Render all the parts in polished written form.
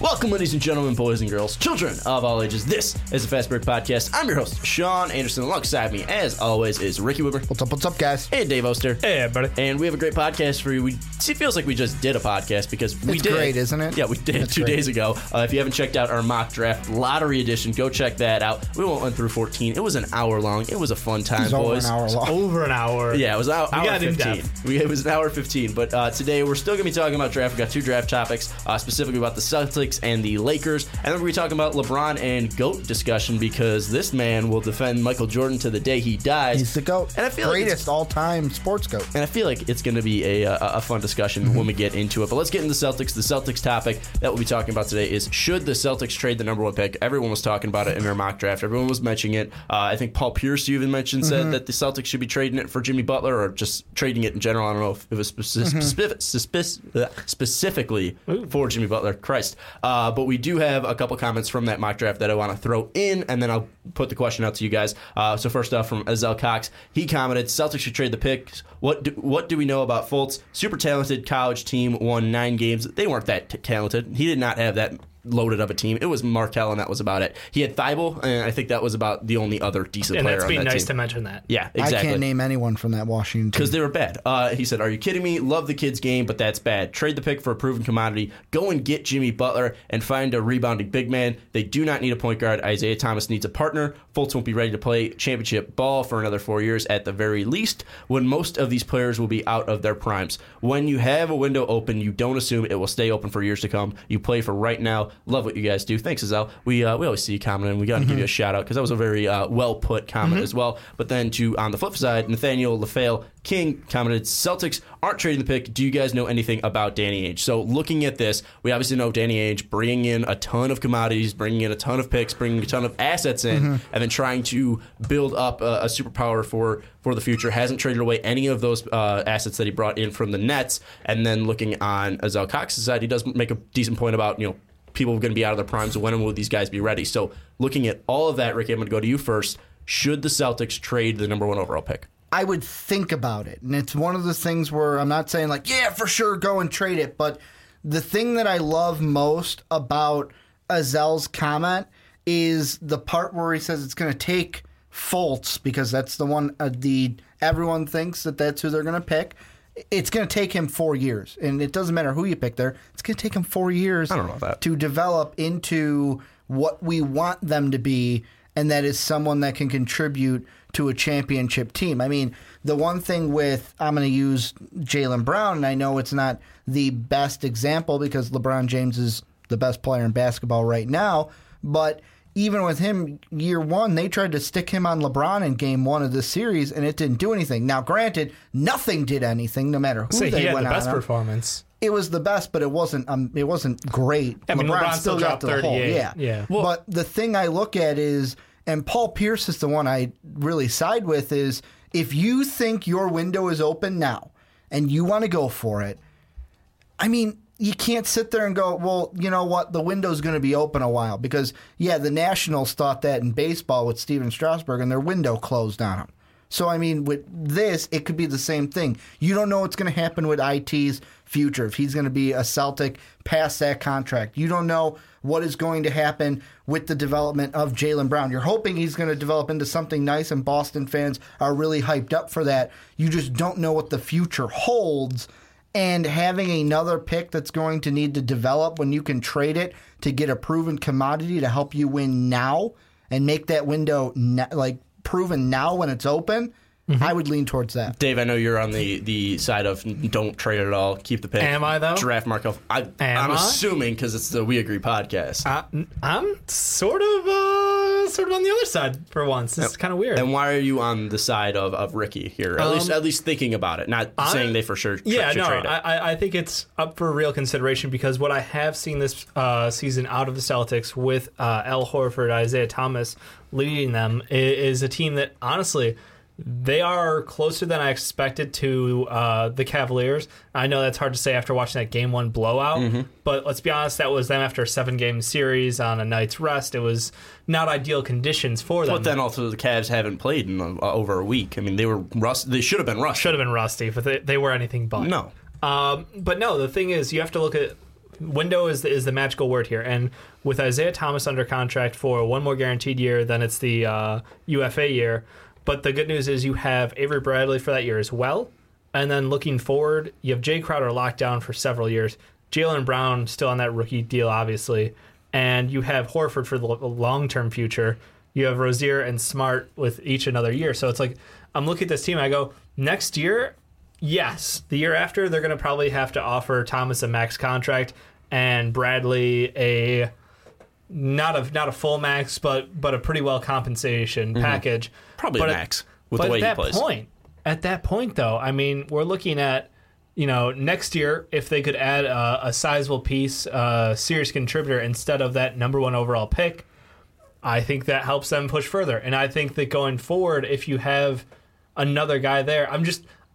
Welcome, ladies and gentlemen, boys and girls, children of all ages. This is the Fast Break Podcast. I'm your host, Sean Anderson. Alongside me, as always, is Ricky Weber. What's up, guys? And Dave Oster. Hey, everybody. And we have a great podcast for you. It feels like we just did a podcast because we did. It's great, isn't it? Yeah, we did two days ago. If you haven't checked out our mock draft lottery edition, go check that out. We went 1 through 14. It was an hour long. It was a fun time, boys. Over an hour. Yeah, it was an hour 15. But today, we're still going to be talking about draft. We've got two draft topics, specifically about the Celtics and the Lakers, and then we're talking about LeBron and GOAT discussion because this man will defend Michael Jordan to the day he dies. He's the GOAT, and I feel greatest like all-time sports GOAT. And I feel like it's going to be a fun discussion when we get into it. But let's get into the Celtics. The Celtics topic that we'll be talking about today is should the Celtics trade the number one pick? Everyone was talking about it in their mock draft. Everyone was mentioning it. I think Paul Pierce you even mentioned said that the Celtics should be trading it for Jimmy Butler or just trading it in general. I don't know if it was specifically for Jimmy Butler. Christ. But we do have a couple comments from that mock draft that I want to throw in, and then I'll put the question out to you guys. So first off, from Azel Cox, he commented, Celtics should trade the picks. What do we know about Fultz? Super talented college team, won 9 games. They weren't that talented. He did not have that loaded up a team. It was Markelle, and that was about it. He had Thibault, and I think that was about the only other decent player on that team. And that's nice to mention that. Yeah, exactly. I can't name anyone from that Washington team. Because they were bad. He said, are you kidding me? Love the kid's game, but that's bad. Trade the pick for a proven commodity. Go and get Jimmy Butler and find a rebounding big man. They do not need a point guard. Isaiah Thomas needs a partner. Fultz won't be ready to play championship ball for another 4 years at the very least, when most of these players will be out of their primes. When you have a window open, you don't assume it will stay open for years to come. You play for right now. Love what you guys do. Thanks, Azal. We always see you commenting. We got to give you a shout out because that was a very well put comment as well. But then on the flip side, Nathaniel LaFale King commented, Celtics aren't trading the pick. Do you guys know anything about Danny Ainge? So looking at this, we obviously know Danny Ainge bringing in a ton of commodities, bringing in a ton of picks, bringing a ton of assets in, and then trying to build up a superpower for the future. Hasn't traded away any of those assets that he brought in from the Nets. And then looking on Azel Cox's side, he does make a decent point about, people are going to be out of their primes. When will these guys be ready? So looking at all of that, Ricky, I'm going to go to you first. Should the Celtics trade the number 1 overall pick? I would think about it. And it's one of those things where I'm not saying for sure, go and trade it. But the thing that I love most about Azel's comment is the part where he says it's going to take Fultz, because that's the one everyone thinks that's who they're going to pick. It's going to take him 4 years, and it doesn't matter who you pick there. It's going to take him 4 years to develop into what we want them to be, and that is someone that can contribute to a championship team. I mean, the one thing I'm going to use Jaylen Brown, and I know it's not the best example because LeBron James is the best player in basketball right now, but even with him, year one, they tried to stick him on LeBron in game one of the series, and it didn't do anything. Now, granted, nothing did anything, no matter who they went on. He had the best performance. It was the best, but it wasn't great. I mean, LeBron still got to the hole. Yeah. Well, but the thing I look at is, and Paul Pierce is the one I really side with, is if you think your window is open now and you want to go for it, I mean, you can't sit there and go, well, you know what? The window's going to be open a while because, the Nationals thought that in baseball with Steven Strasburg, and their window closed on them. So, I mean, with this, it could be the same thing. You don't know what's going to happen with IT's future, if he's going to be a Celtic past that contract. You don't know what is going to happen with the development of Jaylen Brown. You're hoping he's going to develop into something nice, and Boston fans are really hyped up for that. You just don't know what the future holds. And having another pick that's going to need to develop when you can trade it to get a proven commodity to help you win now and make that window proven now when it's open, I would lean towards that. Dave, I know you're on the side of don't trade at all, keep the pick. Am I, though? Draft Markelle. I'm assuming because it's the We Agree podcast. I'm sort of on the other side for once. It's kind of weird. And why are you on the side of Ricky here? At least thinking about it, not saying they for sure trade it. I think it's up for real consideration because what I have seen this season out of the Celtics with Al Horford, Isaiah Thomas leading them is a team that honestly They are closer than I expected to the Cavaliers. I know that's hard to say after watching that Game 1 blowout, but let's be honest, that was them after a 7-game series on a night's rest. It was not ideal conditions for them. But then also the Cavs haven't played in over a week. I mean, they were they should have been rusty. Should have been rusty, but they were anything but. No. But no, the thing is, you have to look at window is the magical word here, and with Isaiah Thomas under contract for one more guaranteed year, then it's the UFA year. But the good news is you have Avery Bradley for that year as well. And then looking forward, you have Jae Crowder locked down for several years. Jaylen Brown still on that rookie deal, obviously. And you have Horford for the long-term future. You have Rozier and Smart with each another year. So it's like, I'm looking at this team, I go, next year, yes. The year after, they're going to probably have to offer Thomas a max contract and Bradley a not a full max, but a pretty well compensation package. Probably but max with the way he plays. At that point, though, I mean, we're looking at, you know, next year if they could add a sizable piece, serious contributor instead of that number one overall pick, I think that helps them push further. And I think that going forward, if you have another guy there,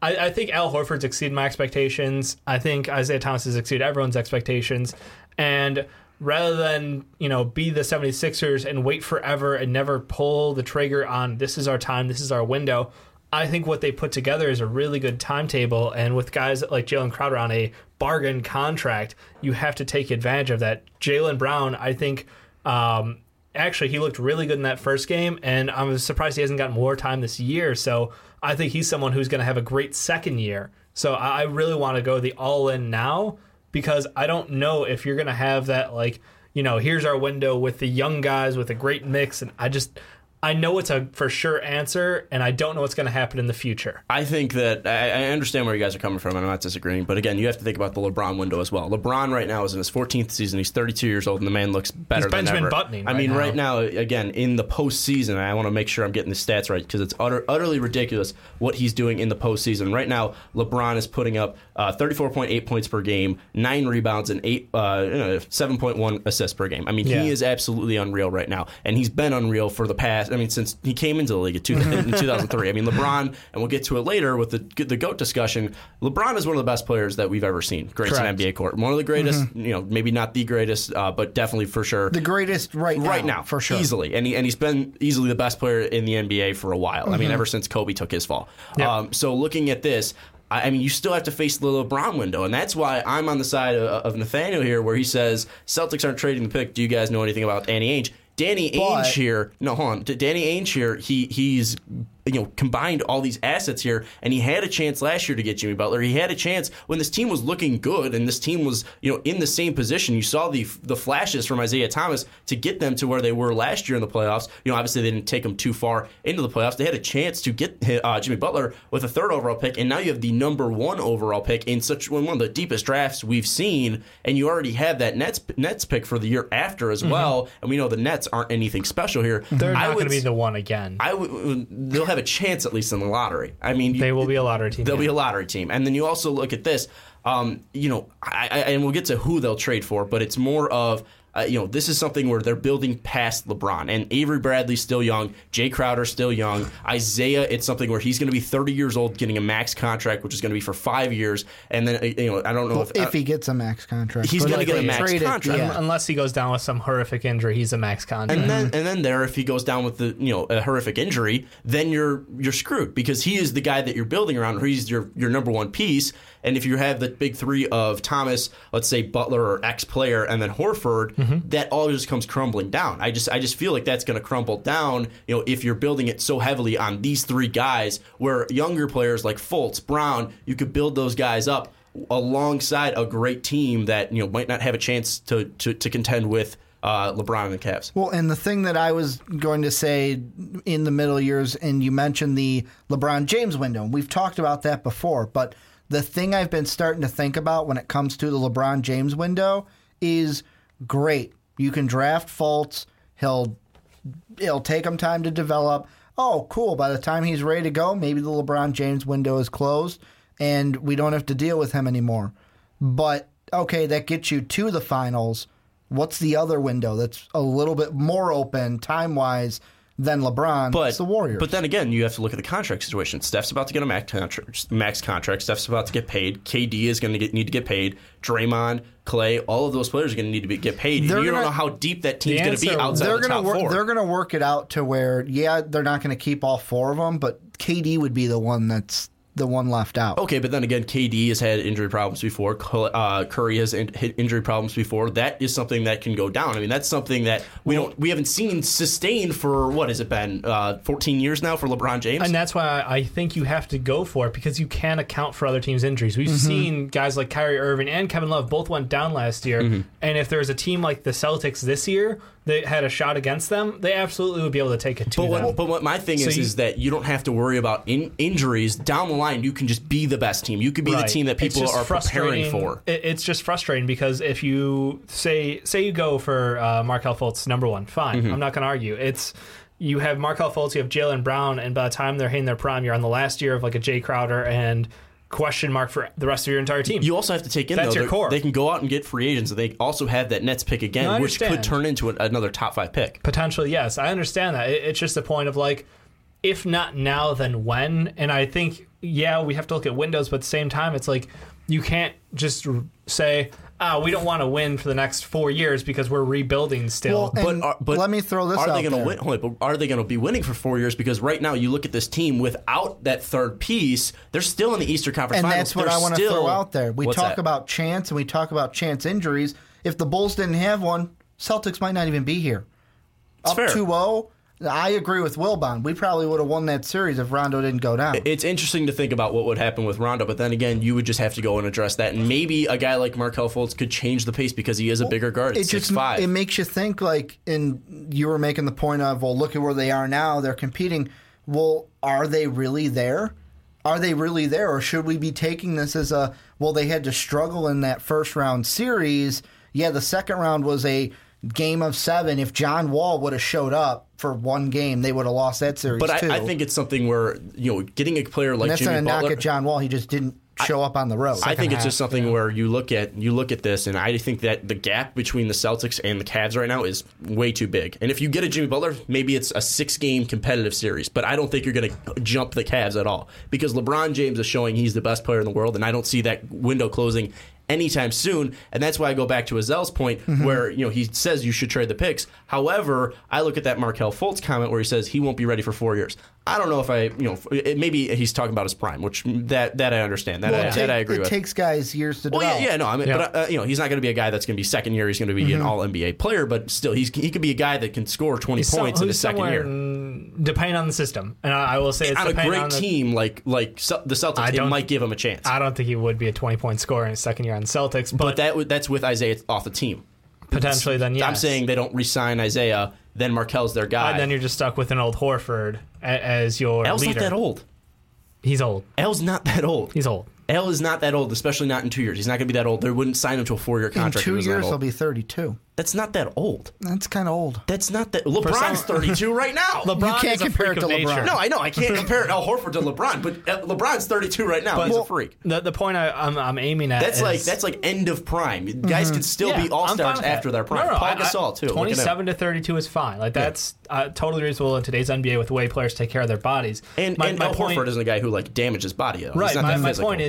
I think Al Horford's exceeded my expectations. I think Isaiah Thomas has exceeded everyone's expectations, and rather than, you know, be the 76ers and wait forever and never pull the trigger on this is our time, this is our window, I think what they put together is a really good timetable. And with guys like Jaylen Crowder on a bargain contract, you have to take advantage of that. Jaylen Brown, I think, actually, he looked really good in that first game, and I'm surprised he hasn't gotten more time this year. So I think he's someone who's going to have a great second year. So I really want to go the all-in now, because I don't know if you're going to have that, like, you know, here's our window with the young guys with a great mix. And I know it's a for sure answer, and I don't know what's going to happen in the future. I think that I understand where you guys are coming from, and I'm not disagreeing. But again, you have to think about the LeBron window as well. LeBron right now is in his 14th season. He's 32 years old, and the man looks better than ever. He's Benjamin Buttoning. I mean, right now, again, in the postseason, I want to make sure I'm getting the stats right, because it's utterly ridiculous what he's doing in the postseason. Right now, LeBron is putting up 34.8 points per game, 9 rebounds, and 7.1 assists per game. I mean, he is absolutely unreal right now, and he's been unreal for the past. I mean, since he came into the league in 2003. I mean, LeBron, and we'll get to it later with the GOAT discussion, LeBron is one of the best players that we've ever seen. Greatest in NBA court. One of the greatest, you know, maybe not the greatest, but definitely for sure. The greatest right now. For sure. Easily. And, he's been easily the best player in the NBA for a while. I mean, ever since Kobe took his fall. Yep. So looking at this, I mean, you still have to face the LeBron window, and that's why I'm on the side of Nathaniel here, where he says, Celtics aren't trading the pick. Do you guys know anything about Danny Ainge? Danny Ainge here, he's combined all these assets here, and he had a chance last year to get Jimmy Butler. He had a chance when this team was looking good, and this team was, in the same position. You saw the flashes from Isaiah Thomas to get them to where they were last year in the playoffs. You know, obviously they didn't take them too far into the playoffs. They had a chance to get Jimmy Butler with a 3rd overall pick, and now you have the number 1 overall pick in one of the deepest drafts we've seen, and you already have that Nets pick for the year after as well. And we know the Nets aren't anything special here. They're not going to be the one again. They'll have a chance at least in the lottery. I mean, they will be a lottery team. They'll be a lottery team. And then you also look at this. And we'll get to who they'll trade for, but it's more of this is something where they're building past LeBron. And Avery Bradley's still young. Jae Crowder's still young. Isaiah, it's something where he's going to be 30 years old getting a max contract, which is going to be for 5 years. And then, I don't know if he gets a max contract. He's going to get a max contract. Yeah. Unless he goes down with some horrific injury, he's a max contract. And then if he goes down with a horrific injury, then you're screwed, because he is the guy that you're building around. He's your number one piece. And if you have the big three of Thomas, let's say Butler or ex-player, and then Horford, that all just comes crumbling down. I just feel like that's going to crumble down, if you're building it so heavily on these three guys, where younger players like Fultz, Brown, you could build those guys up alongside a great team that might not have a chance to contend with LeBron and the Cavs. Well, and the thing that I was going to say in the middle years, and you mentioned the LeBron James window, and we've talked about that before, but the thing I've been starting to think about when it comes to the LeBron James window is, great, you can draft Fultz. It'll take him time to develop. Oh, cool. By the time he's ready to go, maybe the LeBron James window is closed, and we don't have to deal with him anymore. But, okay, that gets you to the finals. What's the other window that's a little bit more open time-wise than LeBron. But, it's the Warriors. But then again, you have to look at the contract situation. Steph's about to get a max contract. Steph's about to get paid. KD is going to need to get paid. Draymond, Clay, all of those players are going to need to get paid. And you don't know how deep that team's going to be outside of the top four. They're going to work it out to where, yeah, they're not going to keep all four of them, but KD would be the one that's the one left out. Okay, but then again, KD has had injury problems before. Curry has hit injury problems before. That is something that can go down. I mean, that's something that we haven't seen sustained for, what has it been, 14 years now for LeBron James? And that's why I think you have to go for it, because you can account for other teams' injuries. We've seen guys like Kyrie Irving and Kevin Love both went down last year, and if there's a team like the Celtics this year that had a shot against them, they absolutely would be able to take it to them. But what my thing is that you don't have to worry about injuries down the line. You can just be the best team. You can be the team that people are preparing for. It's just frustrating because if you say you go for Markelle Fultz, number one, fine. I'm not going to argue. You have Markelle Fultz, you have Jaylen Brown, and by the time they're hitting their prime, you're on the last year of like a Jae Crowder and question mark for the rest of your entire team. You also have to take in, that's though, your core. They can go out and get free agents, and they also have that Nets pick again, which could turn into another top five pick. Potentially, yes. I understand that. It's just the point of like, if not now, then when? And I think, yeah, we have to look at windows, but at the same time, it's like you can't just say, we don't want to win for the next 4 years because we're rebuilding still. Well, but let me throw this out there. Are they going to be winning for 4 years? Because right now, you look at this team without that third piece, they're still in the Eastern Conference Finals. And that's what I want to throw out there. We talk about chance, and we talk about chance injuries. If the Bulls didn't have one, Celtics might not even be here. Up 2-0. I agree with Wilbon. We probably would have won that series if Rondo didn't go down. It's interesting to think about what would happen with Rondo, but then again, you would just have to go and address that. And maybe a guy like Markelle Fultz could change the pace because he is a bigger guard. It's 6'5". It makes you think, like, and you were making the point of, well, look at where they are now. They're competing. Well, are they really there? Are they really there? Or should we be taking this as a, well, they had to struggle in that first round series. Yeah, the second round was a game of seven. If John Wall would have showed up for one game, they would have lost that series. But I think it's something where, you know, getting a player like Jimmy Butler. And that's not a knock at John Wall. He just didn't show up on the road. I think it's just something where you look at this, and I think that the gap between the Celtics and the Cavs right now is way too big. And if you get a Jimmy Butler, maybe it's a 6-game competitive series, but I don't think you're going to jump the Cavs at all because LeBron James is showing he's the best player in the world, and I don't see that window closing anytime soon, and that's why I go back to Azel's point where, you know, he says you should trade the picks. However, I look at that Markelle Fultz comment where he says he won't be ready for 4 years. I don't know if maybe he's talking about his prime, which that I understand. I agree with. It takes guys years to develop. But he's not going to be a guy that's going to be second year. He's going to be an all-NBA player, but still, he could be a guy that can score 20 points in his second year. Depending on the system, and I will say it's on a great team like the Celtics, it might give him a chance. I don't think he would be a 20-point scorer in his second year on the Celtics. But that's with Isaiah off the team. Potentially, then, yes. I'm saying they don't re-sign Isaiah, then Markel's their guy. And then you're just stuck with an old Horford as your leader. Al's not that old. He's old. Al's not that old. He's old. Al is not that old, especially not in 2 years. He's not going to be that old. They wouldn't sign him to a 4-year contract. In 2 years, he'll be 32. That's not that old. That's kind of old. That's not that. LeBron's 32 right now. LeBron, you can't compare it to LeBron. No, I know. I can't compare Al Horford to LeBron, but LeBron's 32 right now. He's a freak. The point I'm aiming at is that's like end of prime. Guys can still be all-stars after their prime. Paul Gasol, too. 27 to 32 is fine. Like, that's totally reasonable in today's NBA with the way players take care of their bodies. And Al Horford isn't a guy who, like, damaged his body. Though. Right. My point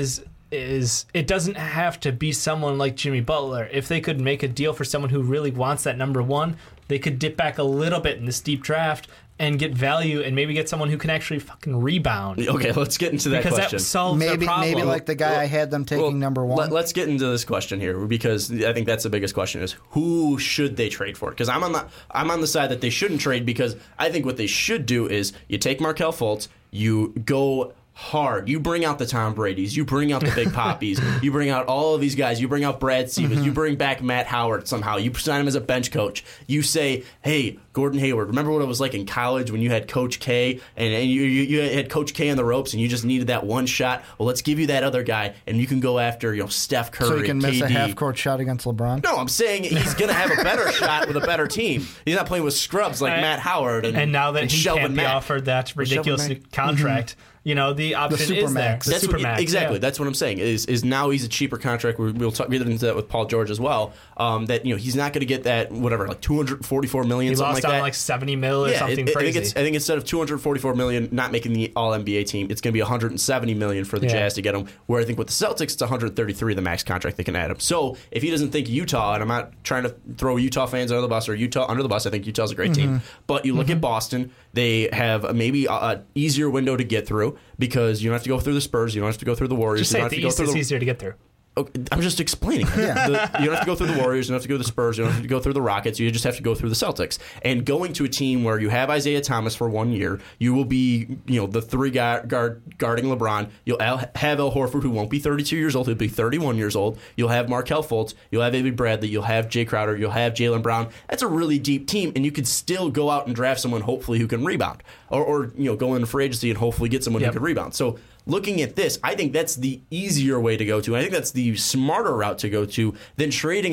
is it doesn't have to be someone like Jimmy Butler. If they could make a deal for someone who really wants that number one, they could dip back a little bit in this deep draft and get value and maybe get someone who can actually fucking rebound. Okay, let's get into that question. Because that solves the problem. Maybe like the guy I had them taking number one. Let's get into this question here because I think that's the biggest question is who should they trade for? Because I'm on the side that they shouldn't trade because I think what they should do is you take Markelle Fultz, you go hard. You bring out the Tom Brady's. You bring out the Big Poppies. You bring out all of these guys. You bring out Brad Stevens. You bring back Matt Howard somehow. You sign him as a bench coach. You say, hey, Gordon Hayward, remember what it was like in college when you had Coach K and you had Coach K on the ropes and you just needed that one shot? Well, let's give you that other guy and you can go after Steph Curry. So you can miss a half-court shot against LeBron? No, I'm saying he's going to have a better shot with a better team. He's not playing with scrubs like Matt Howard and now that he can't be offered that ridiculous contract, You know, the option is there. The Supermax. Exactly. Yeah. That's what I'm saying. Is now he's a cheaper contract. We'll talk, get into that with Paul George as well. That, you know, he's not going to get that, whatever, like $244 million, something like that. He lost on like $70 million or something crazy. I think instead of $244 million not making the All-NBA team, it's going to be $170 million for the Jazz to get him, where I think with the Celtics, it's $133 the max contract they can add him. So if he doesn't think Utah, and I'm not trying to throw Utah fans under the bus or Utah under the bus, I think Utah's a great team. But you look at Boston, they have maybe an easier window to get through. Because you don't have to go through the Spurs, you don't have to go through the Warriors. Just say the East is easier to get through. Okay, I'm just explaining. You don't have to go through the Warriors, you don't have to go through the Spurs, you don't have to go through the Rockets, you just have to go through the Celtics. And going to a team where you have Isaiah Thomas for 1 year, you will be, you know, the three guard guarding LeBron, you'll have Al Horford, who won't be 32 years old, he'll be 31 years old, you'll have Markelle Fultz, you'll have Avery Bradley, you'll have Jae Crowder, you'll have Jaylen Brown. That's a really deep team, and you could still go out and draft someone, hopefully, who can rebound. Or you know, go in free agency and hopefully get someone who can rebound. So looking at this, I think that's the easier way to go to. I think that's the smarter route to go to than trading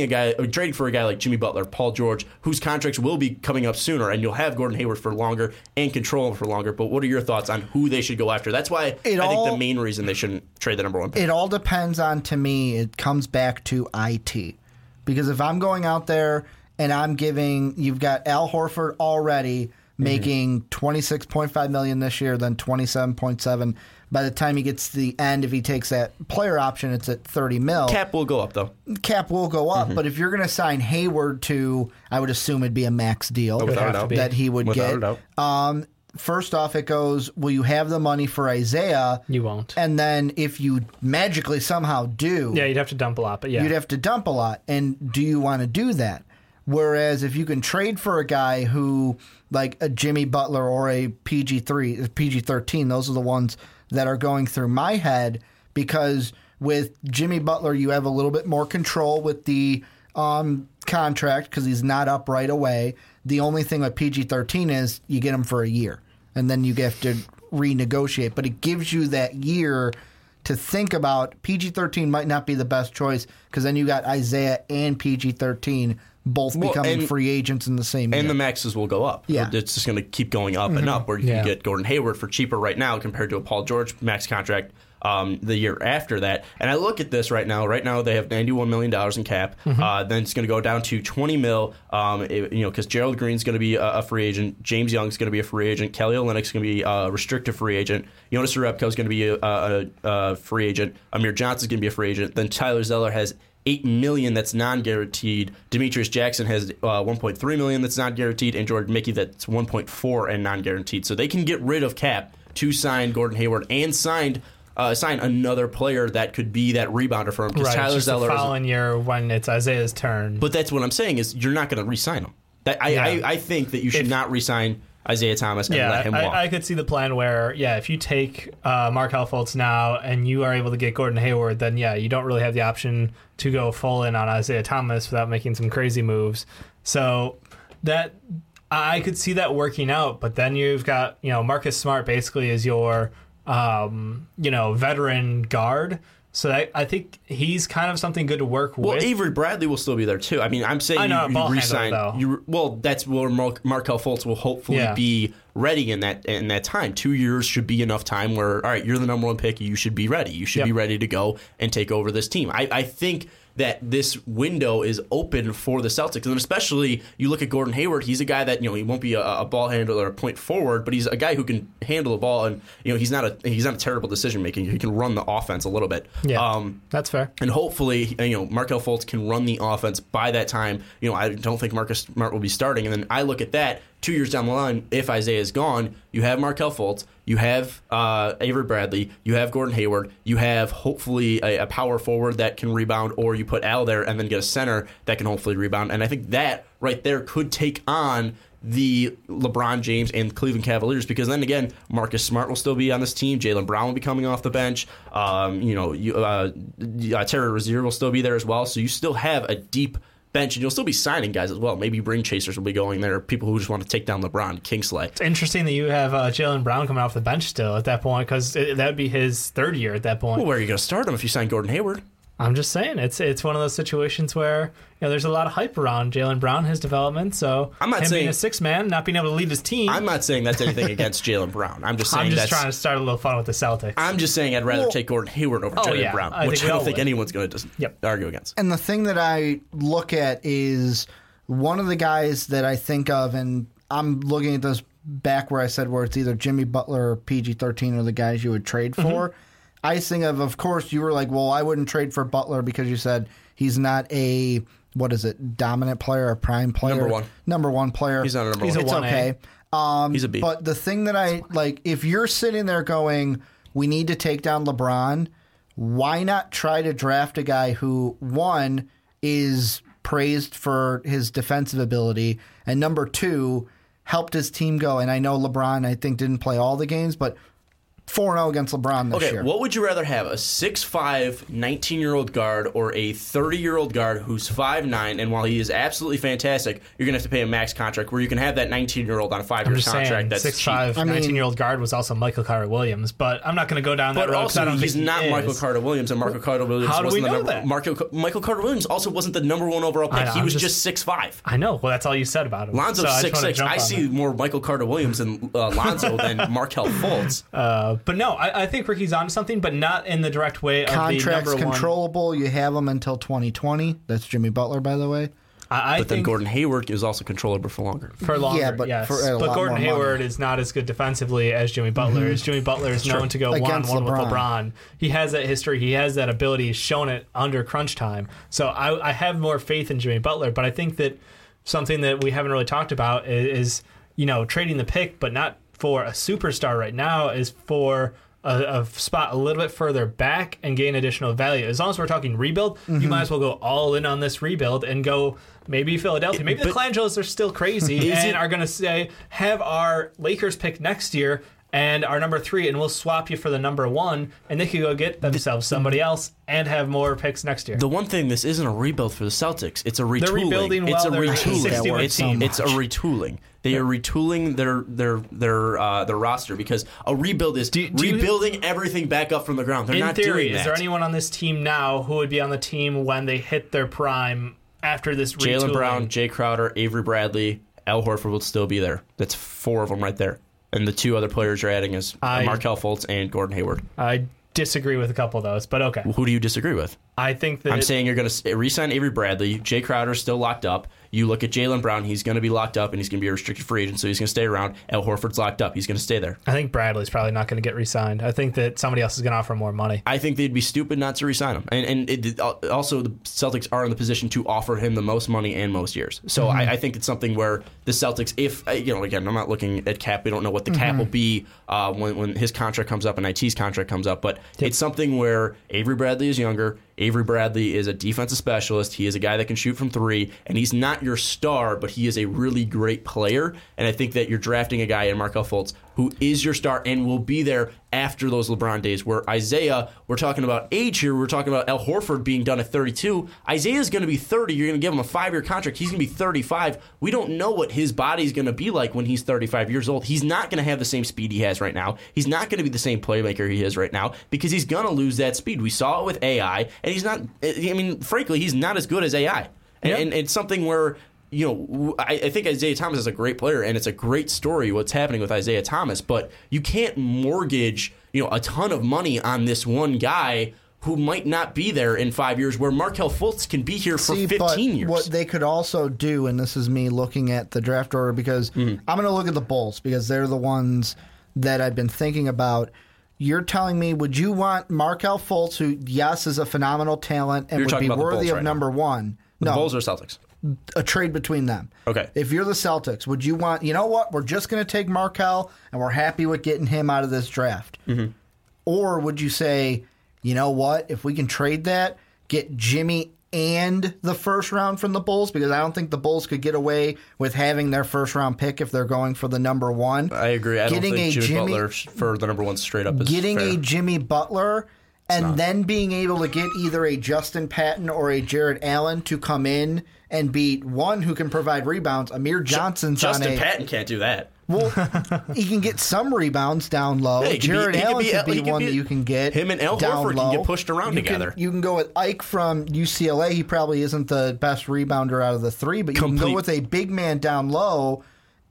for a guy like Jimmy Butler, Paul George, whose contracts will be coming up sooner, and you'll have Gordon Hayward for longer and control him for longer. But what are your thoughts on who they should go after? That's why I think the main reason they shouldn't trade the number one pick. It all depends on, to me, it comes back to IT. Because if I'm going out there and I'm giving, you've got Al Horford already making $26.5 million this year, then $27.7. By the time he gets to the end, if he takes that player option, it's at $30 million. Cap will go up, though. Cap will go up, but if you're going to sign Hayward to, I would assume it'd be a max deal that he would get. First off, it goes, will you have the money for Isaiah? You won't. And then if you magically somehow do... Yeah, you'd have to dump a lot, but yeah. You'd have to dump a lot, and do you want to do that? Whereas if you can trade for a guy who, like a Jimmy Butler or a PG-13, those are the ones that are going through my head, because with Jimmy Butler, you have a little bit more control with the contract because he's not up right away. The only thing with PG-13 is you get him for a year, and then you have to renegotiate. But it gives you that year to think about. PG-13 might not be the best choice because then you got Isaiah and PG-13 both becoming free agents in the same year. And the maxes will go up. Yeah. It's just going to keep going up and up, where you can get Gordon Hayward for cheaper right now compared to a Paul George max contract the year after that. And I look at this right now. Right now they have $91 million in cap. Then it's going to go down to $20 million, you know, because Gerald Green's going to be a free agent. James Young's going to be a free agent. Kelly Olynyk's going to be a restricted free agent. Jonas Urepko's going to be a free agent. Amir Johnson's going to be a free agent. Then Tyler Zeller has $8 million that's non-guaranteed. Demetrius Jackson has $1.3 million that's non-guaranteed, and Jordan Mickey that's $1.4 million and non-guaranteed. So they can get rid of cap to sign Gordon Hayward and sign another player that could be that rebounder for him. Because Tyler Zeller, the following year when it's Isaiah's turn. But that's what I'm saying is you're not going to re-sign him. I think that you should not re-sign Isaiah Thomas and let him walk. I could see the plan where, if you take Markelle Fultz now and you are able to get Gordon Hayward, then, you don't really have the option to go full in on Isaiah Thomas without making some crazy moves. So that I could see that working out, but then you've got, Marcus Smart basically is your, veteran guard. So I think he's kind of something good to work with. Well, Avery Bradley will still be there, too. I mean, I'm saying you re-sign. That's where Markelle Fultz will hopefully be ready in that time. 2 years should be enough time where, all right, you're the number one pick. You should be ready. You should be ready to go and take over this team. I think that this window is open for the Celtics. And especially, you look at Gordon Hayward, he's a guy that, he won't be a ball handler or a point forward, but he's a guy who can handle the ball, and, he's not a terrible decision-making. He can run the offense a little bit. Yeah, that's fair. And hopefully, Markelle Fultz can run the offense by that time. I don't think Marcus Smart will be starting. And then I look at that, 2 years down the line, if Isaiah is gone, you have Markelle Fultz, you have Avery Bradley, you have Gordon Hayward, you have hopefully a power forward that can rebound, or you put Al there and then get a center that can hopefully rebound. And I think that right there could take on the LeBron James and Cleveland Cavaliers, because then again, Marcus Smart will still be on this team. Jaylen Brown will be coming off the bench. Terry Rozier will still be there as well. So you still have a deep bench, and you'll still be signing guys as well. Maybe ring chasers will be going there, people who just want to take down LeBron, Kingsley. It's interesting that you have Jaylen Brown coming off the bench still at that point, because that would be his third year at that point. Well, where are you going to start him if you sign Gordon Hayward? I'm just saying, it's one of those situations where, you know, there's a lot of hype around Jaylen Brown, his development. So I'm not saying being a sixth man, not being able to lead his team. I'm not saying that's anything against Jaylen Brown. I'm just trying to start a little fun with the Celtics. I'm just saying I'd rather take Gordon Hayward over Jaylen Brown, which I don't think anyone's going to argue against. And the thing that I look at is one of the guys that I think of, and I'm looking at this back where I said where it's either Jimmy Butler or PG-13 are the guys you would trade for. Mm-hmm. I think of course, you were like, well, I wouldn't trade for Butler because you said he's not a, what is it, dominant player or prime player? Number one player. He's not a number one. It's okay. He's a B. But the thing that I, like, if you're sitting there going, we need to take down LeBron, why not try to draft a guy who, one, is praised for his defensive ability, and number two, helped his team go. And I know LeBron, I think, didn't play all the games, but 4-0 against LeBron this year. Okay, what would you rather have, a 6'5", 19-year-old guard or a 30-year-old guard who's 5'9", and while he is absolutely fantastic, you're going to have to pay a max contract where you can have that 19-year-old on a 5-year contract that's 6'5", 19-year-old guard was also Michael Carter-Williams, but I'm not going to go down that road. But also, he's not Michael Carter-Williams, and Michael Carter-Williams wasn't the number one. Michael Carter-Williams also wasn't the number one overall pick. He was just 6'5". I know. Well, that's all you said about him. Lonzo's 6'6". I see more Michael Carter-Williams and Lonzo than Markelle Fultz. But no, I think Ricky's onto something, but not in the direct way of contracts the controllable. One. You have them until 2020. That's Jimmy Butler, by the way. But then Gordon Hayward is also controllable for longer. For a lot Gordon more Hayward is not as good defensively as Jimmy Butler. Mm-hmm. Jimmy Butler is known to go one-on-one with LeBron. He has that history. He has that ability. He's shown it under crunch time. So I have more faith in Jimmy Butler, but I think that something that we haven't really talked about is, you know, trading the pick, but not for a superstar right now is for a spot a little bit further back and gain additional value. As long as we're talking rebuild, you might as well go all in on this rebuild and go maybe Philadelphia. Maybe the Colangelos are still crazy and are going to say, have our Lakers pick next year and our number 3, and we'll swap you for the number 1, and they could go get themselves somebody else and have more picks next year. The one thing, this isn't a rebuild for the Celtics. It's a retooling. They're rebuilding It's a retooling. They are retooling their roster because a rebuild is rebuilding everything back up from the ground. They're not doing that. Is there anyone on this team now who would be on the team when they hit their prime after this retooling? Jaylen Brown, Jae Crowder, Avery Bradley, Al Horford will still be there. That's 4 of them right there. And the 2 other players you're adding is Markelle Fultz and Gordon Hayward. I disagree with a couple of those, but okay. Who do you disagree with? I think that I'm saying you're going to re-sign Avery Bradley. Jae Crowder's still locked up. You look at Jaylen Brown, he's going to be locked up, and he's going to be a restricted free agent, so he's going to stay around. Al Horford's locked up. He's going to stay there. I think Bradley's probably not going to get re-signed. I think that somebody else is going to offer more money. I think they'd be stupid not to re-sign him. And also, the Celtics are in the position to offer him the most money and most years. So I think it's something where the Celtics, if, you know, again, I'm not looking at cap. We don't know what the cap will be when his contract comes up and IT's contract comes up, but it's something where Avery Bradley is younger. Avery Bradley is a defensive specialist. He is a guy that can shoot from 3, and he's not your star, but he is a really great player. And I think that you're drafting a guy in Markelle Fultz who is your star and will be there after those LeBron days. Where Isaiah, we're talking about age here. We're talking about Al Horford being done at 32. Isaiah's going to be 30. You're going to give him a 5-year contract. He's going to be 35. We don't know what his body's going to be like when he's 35 years old. He's not going to have the same speed he has right now. He's not going to be the same playmaker he is right now because he's going to lose that speed. We saw it with AI. And he's not, I mean, frankly, he's not as good as AI. And it's something where, you know, I think Isaiah Thomas is a great player, and it's a great story what's happening with Isaiah Thomas. But you can't mortgage, you know, a ton of money on this one guy who might not be there in 5 years, where Markelle Fultz can be here for 15 years. What they could also do, and this is me looking at the draft order, because I'm going to look at the Bulls because they're the ones that I've been thinking about. You're telling me, would you want Markelle Fultz, who, yes, is a phenomenal talent and would be worthy of number one? No. The Bulls or Celtics? A trade between them. Okay. If you're the Celtics, would you want, you know what, we're just going to take Markelle and we're happy with getting him out of this draft? Mm-hmm. Or would you say, you know what, if we can trade that, get Jimmy and the first round from the Bulls, because I don't think the Bulls could get away with having their first round pick if they're going for the number one. I agree. I don't think Jimmy Butler for the number one straight up is getting fair. A Jimmy Butler and then being able to get either a Justin Patton or a Jared Allen to come in and beat one who can provide rebounds. Amir Johnson's Justin Patton can't do that. Well, he can get some rebounds down low. Yeah, Jared Allen could be one that you can get down low. Him and Al Horford can get pushed around together. You can go with Ike from UCLA. He probably isn't the best rebounder out of the three, but you can go with a big man down low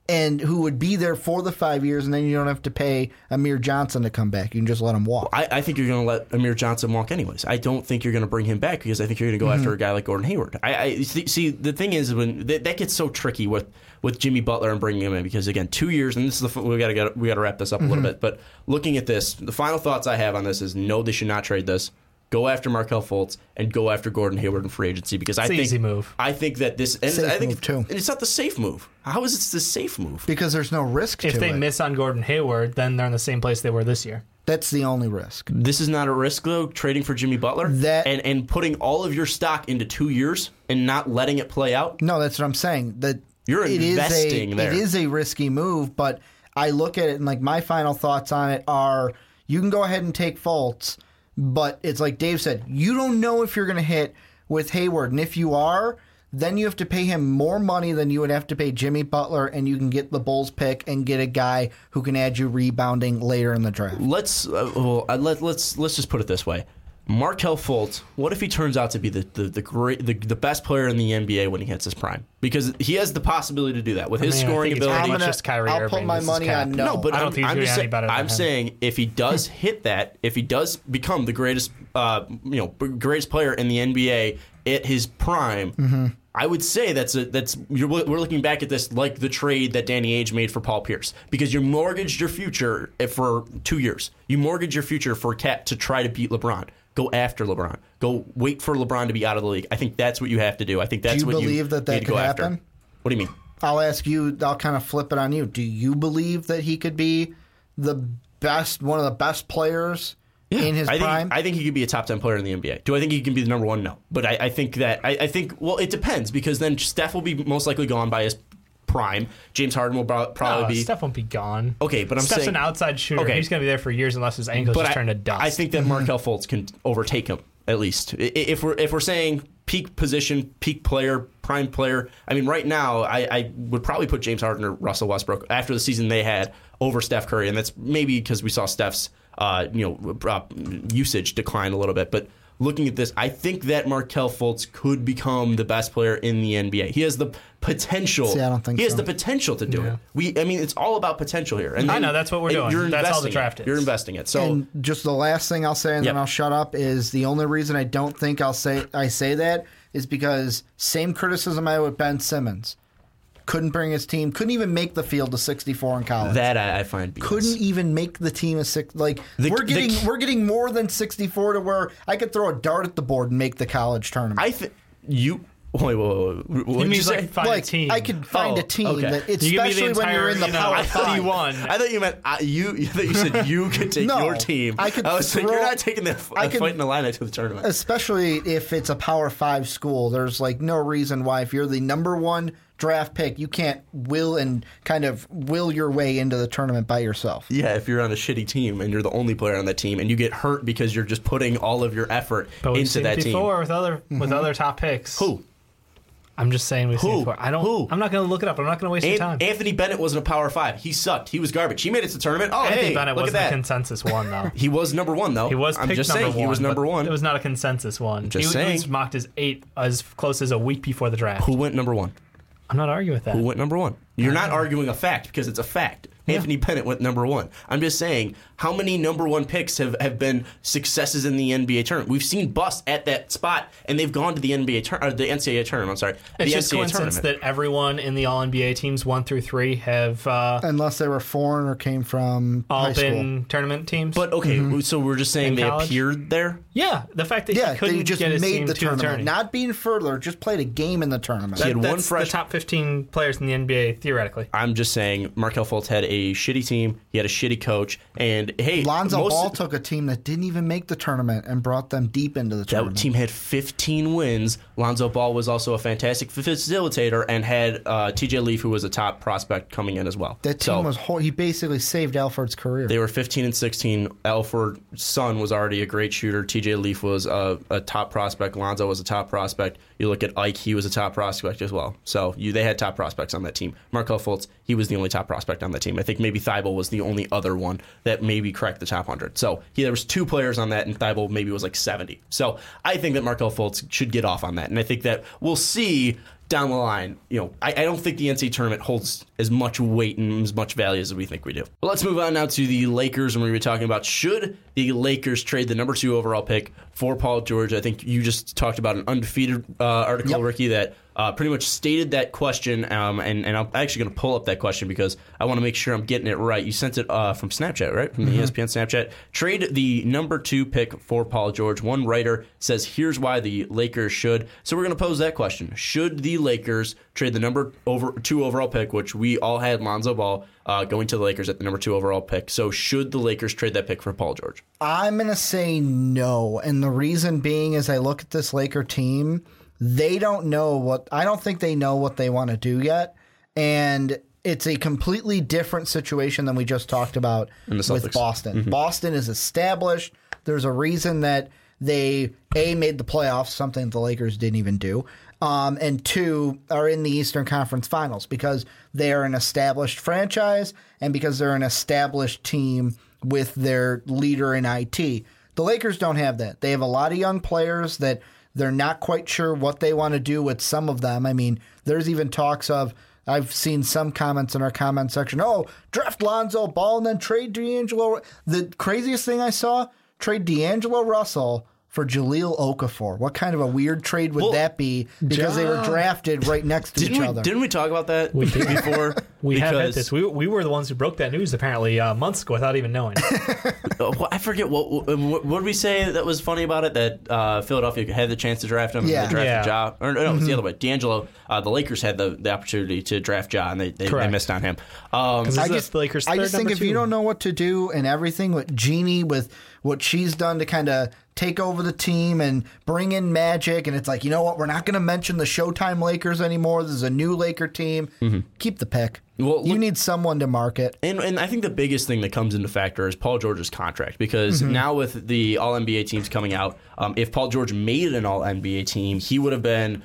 and who would be there for the 5 years, and then you don't have to pay Amir Johnson to come back. You can just let him walk. Well, I think you're going to let Amir Johnson walk anyways. I don't think you're going to bring him back because I think you're going to go after a guy like Gordon Hayward. I see, the thing is, when that gets so tricky with Jimmy Butler and bringing him in because, again, 2 years, and this is we got to wrap this up a little bit, but looking at this, the final thoughts I have on this is no, they should not trade this. Go after Markelle Fultz and go after Gordon Hayward in free agency because it's an easy move. I think that this and safe I think move too. And it's not the safe move. How is it the safe move? Because there's no risk to it. If they miss on Gordon Hayward, then they're in the same place they were this year. That's the only risk. This is not a risk, though, trading for Jimmy Butler and putting all of your stock into 2 years and not letting it play out. No, that's what I'm saying. You're investing there. It is a risky move, but I look at it and like my final thoughts on it are you can go ahead and take Fultz. But it's like Dave said, you don't know if you're going to hit with Hayward. And if you are, then you have to pay him more money than you would have to pay Jimmy Butler, and you can get the Bulls pick and get a guy who can add you rebounding later in the draft. Let's just put it this way. Markelle Fultz, what if he turns out to be the best player in the NBA when he hits his prime? Because he has the possibility to do that with his scoring ability. I'll put my money on no, but I'm saying if he does hit that, if he does become the greatest, greatest player in the NBA at his prime. Mm-hmm. I would say we're looking back at this like the trade that Danny Ainge made for Paul Pierce because you mortgaged your future for 2 years. You mortgaged your future for Cat to try to beat LeBron. Go after LeBron. Go wait for LeBron to be out of the league. I think that's what you have to do. I think that's what you need to go after. Do you believe that could happen? What do you mean? I'll ask you. I'll kind of flip it on you. Do you believe that he could be one of the best players in his prime? I think he could be a top 10 player in the NBA. Do I think he can be the number one? No. But I think that it depends because then Steph will be most likely gone by his prime. James Harden will probably be. Steph won't be gone. Okay, but Steph's an outside shooter. Okay. He's going to be there for years unless his ankles just turn to dust. I think that Markelle Fultz can overtake him at least. If we're saying peak position, peak player, prime player. I mean, right now I would probably put James Harden or Russell Westbrook after the season they had over Steph Curry, and that's maybe because we saw Steph's usage declined a little bit. But looking at this, I think that Markelle Fultz could become the best player in the NBA. He has the potential. See, I don't think he has the potential to do it. It's all about potential here. And I know that's what we're doing. That's all the draft is. You're investing it. So, and just the last thing I'll say, and then I'll shut up, is the only reason I don't think I say that is because same criticism I had with Ben Simmons. Couldn't bring his team. Couldn't even make the field to 64 in college. That I find BS. Couldn't even make the team we're getting more than 64 to where I could throw a dart at the board and make the college tournament. Wait. You mean find a team? I could find a team. Okay. Especially when you're in the Power 5. I thought you meant you. I thought you said you could take your team. I was like, you're not taking the fight in the line to the tournament. Especially if it's a Power 5 school, there's like no reason why if you're the number one draft pick, you can't will your way into the tournament by yourself. Yeah, if you're on a shitty team and you're the only player on that team and you get hurt because you're just putting all of your effort into that team. Before with other top picks. Who? I'm just saying we've seen before. I'm not going to look it up. I'm not going to waste your time. Anthony Bennett wasn't a Power 5. He sucked. He was garbage. He made it to the tournament. Anthony Bennett wasn't a consensus one, though. He was number one, though. He was picked number one. He was number one. It was not a consensus one. He was mocked as 8 as close as a week before the draft. Who went number one? I'm not arguing with that. Who went number one? You're not arguing a fact because it's a fact. Yeah. Anthony Bennett went number one. I'm just saying, how many number one picks have been successes in the NBA tournament? We've seen busts at that spot, and they've gone to the the NCAA tournament. I'm sorry. It's just coincidence that everyone in the All-NBA teams 1 through 3 have... unless they were foreign or came from high school. All been tournament teams. But, okay, so we're just saying they appeared there? Yeah, the fact that he couldn't get his team to the tournament. Not being further, just played a game in the tournament. He had that's the top 15 players in the NBA, theoretically. I'm just saying Markelle Fultz had a shitty team. He had a shitty coach. And hey, Lonzo Ball took a team that didn't even make the tournament and brought them deep into the tournament. That team had 15 wins. Lonzo Ball was also a fantastic facilitator and had TJ Leaf, who was a top prospect, coming in as well. That team was whole. He basically saved Alford's career. They were 15-16. Alford's son was already a great shooter. TJ Leaf was a top prospect. Lonzo was a top prospect. You look at Ike, he was a top prospect as well. So they had top prospects on that team. Markelle Fultz, he was the only top prospect on that team. I think maybe Thibault was the only other one that maybe cracked the top 100. So there was 2 players on that, and Thibault maybe was like 70. So I think that Markelle Fultz should get off on that, and I think that we'll see down the line. You know, I don't think the NCAA tournament holds as much weight and as much value as we think we do. But let's move on now to the Lakers, and we're going to be talking about should the Lakers trade the number 2 overall pick for Paul George. I think you just talked about an Undefeated article, yep, Ricky, that pretty much stated that question, and I'm actually going to pull up that question because I want to make sure I'm getting it right. You sent it from Snapchat, right? From the ESPN Snapchat. Trade the number 2 pick for Paul George. One writer says, here's why the Lakers should. So we're going to pose that question. Should the Lakers trade the number 2 overall pick, which we all had Lonzo Ball going to the Lakers at the number 2 overall pick. So should the Lakers trade that pick for Paul George? I'm going to say no, and the reason being is I look at this Laker team. They don't know what – I don't think they know what they want to do yet, and it's a completely different situation than we just talked about with Boston. Mm-hmm. Boston is established. There's a reason that they, A, made the playoffs, something the Lakers didn't even do, and 2, are in the Eastern Conference Finals because they are an established franchise and because they're an established team with their leader in IT. The Lakers don't have that. They have a lot of young players that – they're not quite sure what they want to do with some of them. I mean, there's even talks of, I've seen some comments in our comment section, oh, draft Lonzo Ball and then trade D'Angelo. The craziest thing I saw, trade D'Angelo Russell for Jahlil Okafor. What kind of a weird trade would that be? Because they were drafted right next to each other. Didn't we talk about that before? We have had this. We were the ones who broke that news apparently months ago without even knowing. I forget what did we say that was funny about it, that Philadelphia had the chance to draft him and they drafted Ja. Or no, it was the other way. D'Angelo, the Lakers had the opportunity to draft Ja and they missed on him. I just think if you don't know what to do and everything with Jeannie, with what she's done to kind of take over the team and bring in Magic, and it's like, you know what, we're not going to mention the Showtime Lakers anymore. This is a new Laker team. Mm-hmm. Keep the pick. Well, you need someone to market. And I think the biggest thing that comes into factor is Paul George's contract, because now with the All-NBA teams coming out, if Paul George made an All-NBA team, he would have been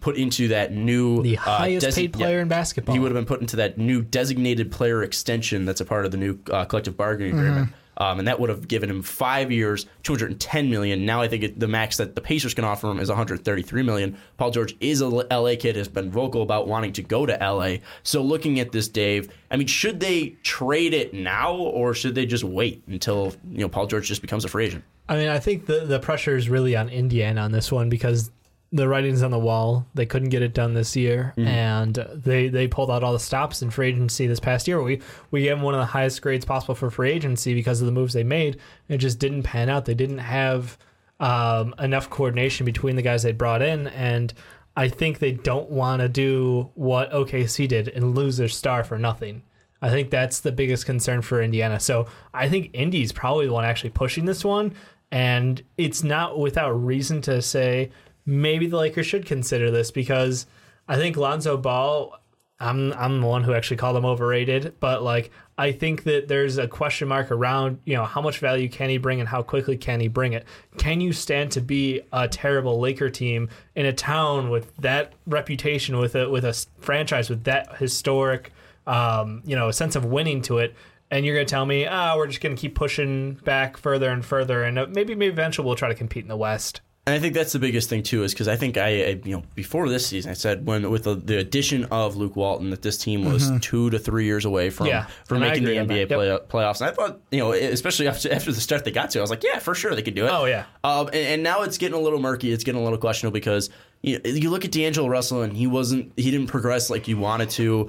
put into that new... the highest paid player in basketball. He would have been put into that new designated player extension that's a part of the new collective bargaining agreement. And that would have given him 5 years, $210 million. Now I think the max that the Pacers can offer him is $133 million. Paul George is a L.A. kid, has been vocal about wanting to go to L.A. So looking at this, Dave, I mean, should they trade it now or should they just wait until, you know, Paul George just becomes a free agent? I mean, I think the pressure is really on Indiana on this one because the writing's on the wall. They couldn't get it done this year, and they pulled out all the stops in free agency this past year. We gave them one of the highest grades possible for free agency because of the moves they made. It just didn't pan out. They didn't have enough coordination between the guys they brought in, and I think they don't want to do what OKC did and lose their star for nothing. I think that's the biggest concern for Indiana. So I think Indy's probably the one actually pushing this one, and it's not without reason to say maybe the Lakers should consider this because I think Lonzo Ball, I'm the one who actually called him overrated, but like I think that there's a question mark around, you know, how much value can he bring and how quickly can he bring it? Can you stand to be a terrible Laker team in a town with that reputation, with a franchise with that historic, sense of winning to it? And you're going to tell me, we're just going to keep pushing back further and further, and maybe eventually we'll try to compete in the West. And I think that's the biggest thing, too, is because I think I before this season, I said with the addition of Luke Walton that this team was 2 to 3 years away from making the NBA playoffs. And I thought, especially after the start they got to, I was like, yeah, for sure they could do it. Oh, yeah. And now it's getting a little murky. It's getting a little questionable because you look at D'Angelo Russell and he didn't progress like you wanted to.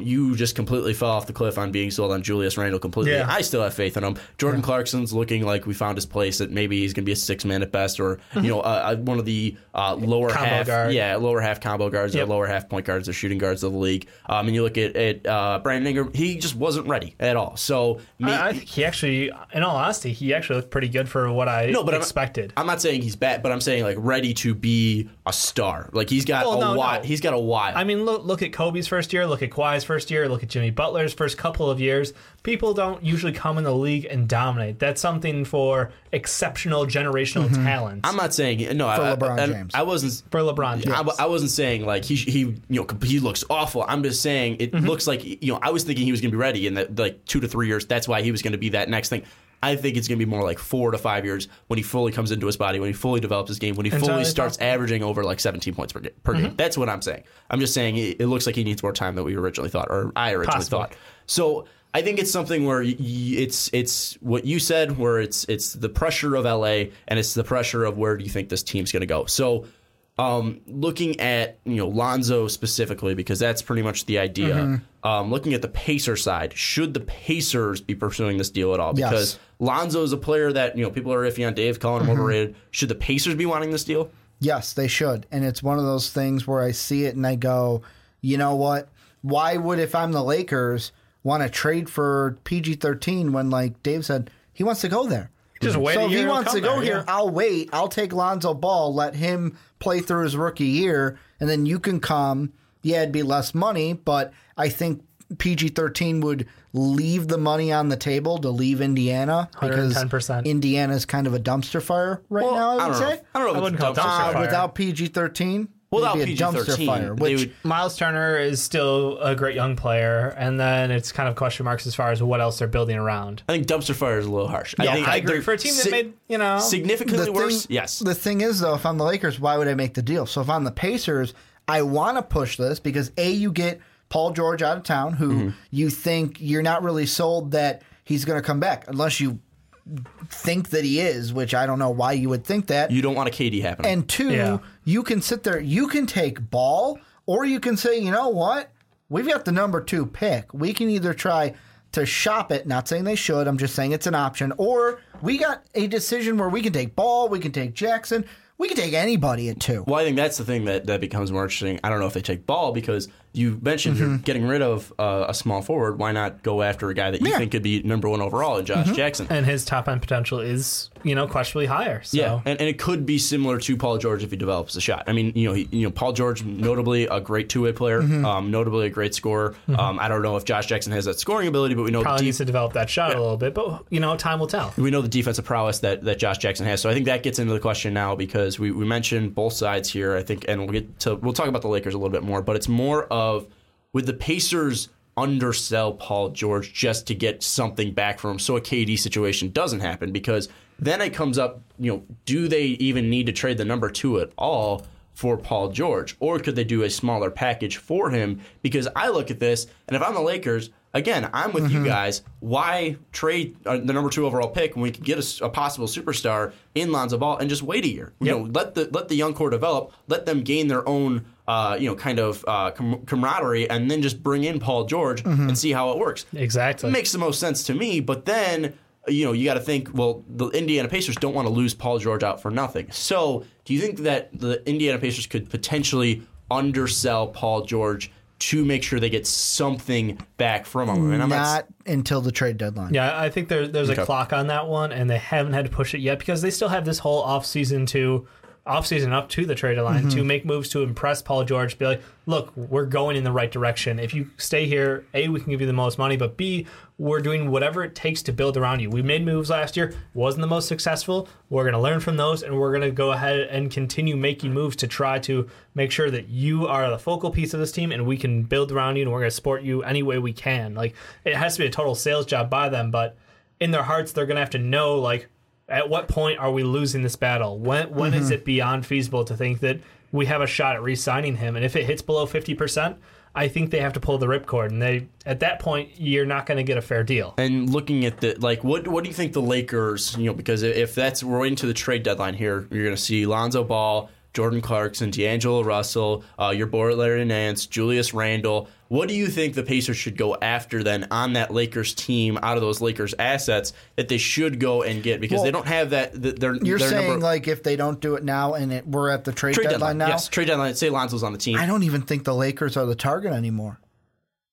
You just completely fell off the cliff on being sold on Julius Randle completely. Yeah. I still have faith in him. Jordan Clarkson's looking like we found his place, that maybe he's going to be a 6-man at best, or one of the lower combo half guard. Yeah, lower half combo guards, or lower half point guards, or shooting guards of the league. And you look at Brandon Ingram, he just wasn't ready at all. So I think he actually, in all honesty, he actually looked pretty good for what I expected. I'm not saying he's bad, but I'm saying like ready to be a star. Like he's got he's got a while. I mean, look at Kobe's first year, look at Kawhi's first year, look at Jimmy Butler's first couple of years. People don't usually come in the league and dominate. That's something for exceptional generational talent. I'm not saying LeBron James. I wasn't for LeBron James. I wasn't saying like he looks awful. I'm just saying it looks like I was thinking he was going to be ready in like 2 to 3 years. That's why he was going to be that next thing. I think it's going to be more like 4 to 5 years when he fully comes into his body, when he fully develops his game, when he fully starts averaging over like 17 points per game. That's what I'm saying. I'm just saying it looks like he needs more time than we originally thought, or I originally thought. So I think it's something where it's what you said, where it's the pressure of LA and it's the pressure of where do you think this team's going to go. So looking at Lonzo specifically, because that's pretty much the idea. Looking at the Pacers side, should the Pacers be pursuing this deal at all? Because Lonzo is a player that people are iffy on. Dave calling him overrated. Should the Pacers be wanting this deal? Yes, they should. And it's one of those things where I see it and I go, you know what? Why would, if I'm the Lakers, want to trade for PG-13 when, like Dave said, he wants to go there? Just wait. So if he wants to go here, I'll wait. I'll take Lonzo Ball, let him play through his rookie year, and then you can come. Yeah, it'd be less money, but I think PG-13 would leave the money on the table to leave Indiana, because 110%. Indiana's kind of a dumpster fire right now, I would say. I don't know if it's a dumpster fire. Without PG-13, it'd be a dumpster fire. Miles Turner is still a great young player, and then it's kind of question marks as far as what else they're building around. I think dumpster fire is a little harsh. Yeah, I agree. For a team that made, significantly worse, yes. The thing is, though, if I'm the Lakers, why would I make the deal? So if I'm the Pacers, I want to push this because, A, you get Paul George out of town, who you think you're not really sold that he's going to come back, unless you think that he is, which I don't know why you would think that. You don't want a KD happening. And two, you can sit there, you can take Ball, or you can say, you know what? We've got the number 2 pick. We can either try to shop it, not saying they should, I'm just saying it's an option, or we got a decision where we can take Ball, we can take Jackson, we can take anybody at 2. Well, I think that's the thing that becomes more interesting. I don't know if they take Ball, because you mentioned you're getting rid of a small forward. Why not go after a guy that you think could be number 1 overall in Josh Jackson? And his top-end potential is, questionably higher. So. Yeah, and it could be similar to Paul George if he develops a shot. I mean, Paul George, notably a great two-way player, notably a great scorer. I don't know if Josh Jackson has that scoring ability, but we know probably needs to develop that shot a little bit, but, time will tell. We know the defensive prowess that Josh Jackson has. So I think that gets into the question now, because we mentioned both sides here, I think, and we'll talk about the Lakers a little bit more, but it's more of, would the Pacers undersell Paul George just to get something back from him so a KD situation doesn't happen? Because then it comes up, do they even need to trade the number 2 at all for Paul George? Or could they do a smaller package for him? Because I look at this, and if I'm the Lakers, again, I'm with you guys. Why trade the number 2 overall pick when we can get a possible superstar in Lonzo Ball and just wait a year? Let the young core develop. Let them gain their own camaraderie, and then just bring in Paul George and see how it works. Exactly. It makes the most sense to me, but then you got to think, well, the Indiana Pacers don't want to lose Paul George out for nothing. So do you think that the Indiana Pacers could potentially undersell Paul George to make sure they get something back from him? And not until the trade deadline. Yeah, I think there's a clock on that one, and they haven't had to push it yet because they still have this whole offseason up to the trade deadline to make moves to impress Paul George, be like, look, we're going in the right direction. If you stay here, A, we can give you the most money, but B, we're doing whatever it takes to build around you. We made moves last year, wasn't the most successful. We're going to learn from those, and we're going to go ahead and continue making moves to try to make sure that you are the focal piece of this team, and we can build around you, and we're going to support you any way we can. Like, it has to be a total sales job by them, but in their hearts, they're going to have to know, like, at what point are we losing this battle? When is it beyond feasible to think that we have a shot at re-signing him? And if it hits below 50%, I think they have to pull the ripcord. And at that point, you're not going to get a fair deal. And looking at what do you think the Lakers? Because if we're into the trade deadline here, you're going to see Lonzo Ball, Jordan Clarkson, D'Angelo Russell, your boy Larry Nance, Julius Randle. What do you think the Pacers should go after then on that Lakers team, out of those Lakers assets that they should go and get? Because they don't have that. If they don't do it now and we're at the trade deadline now? Yes, trade deadline. Say Lonzo's on the team. I don't even think the Lakers are the target anymore.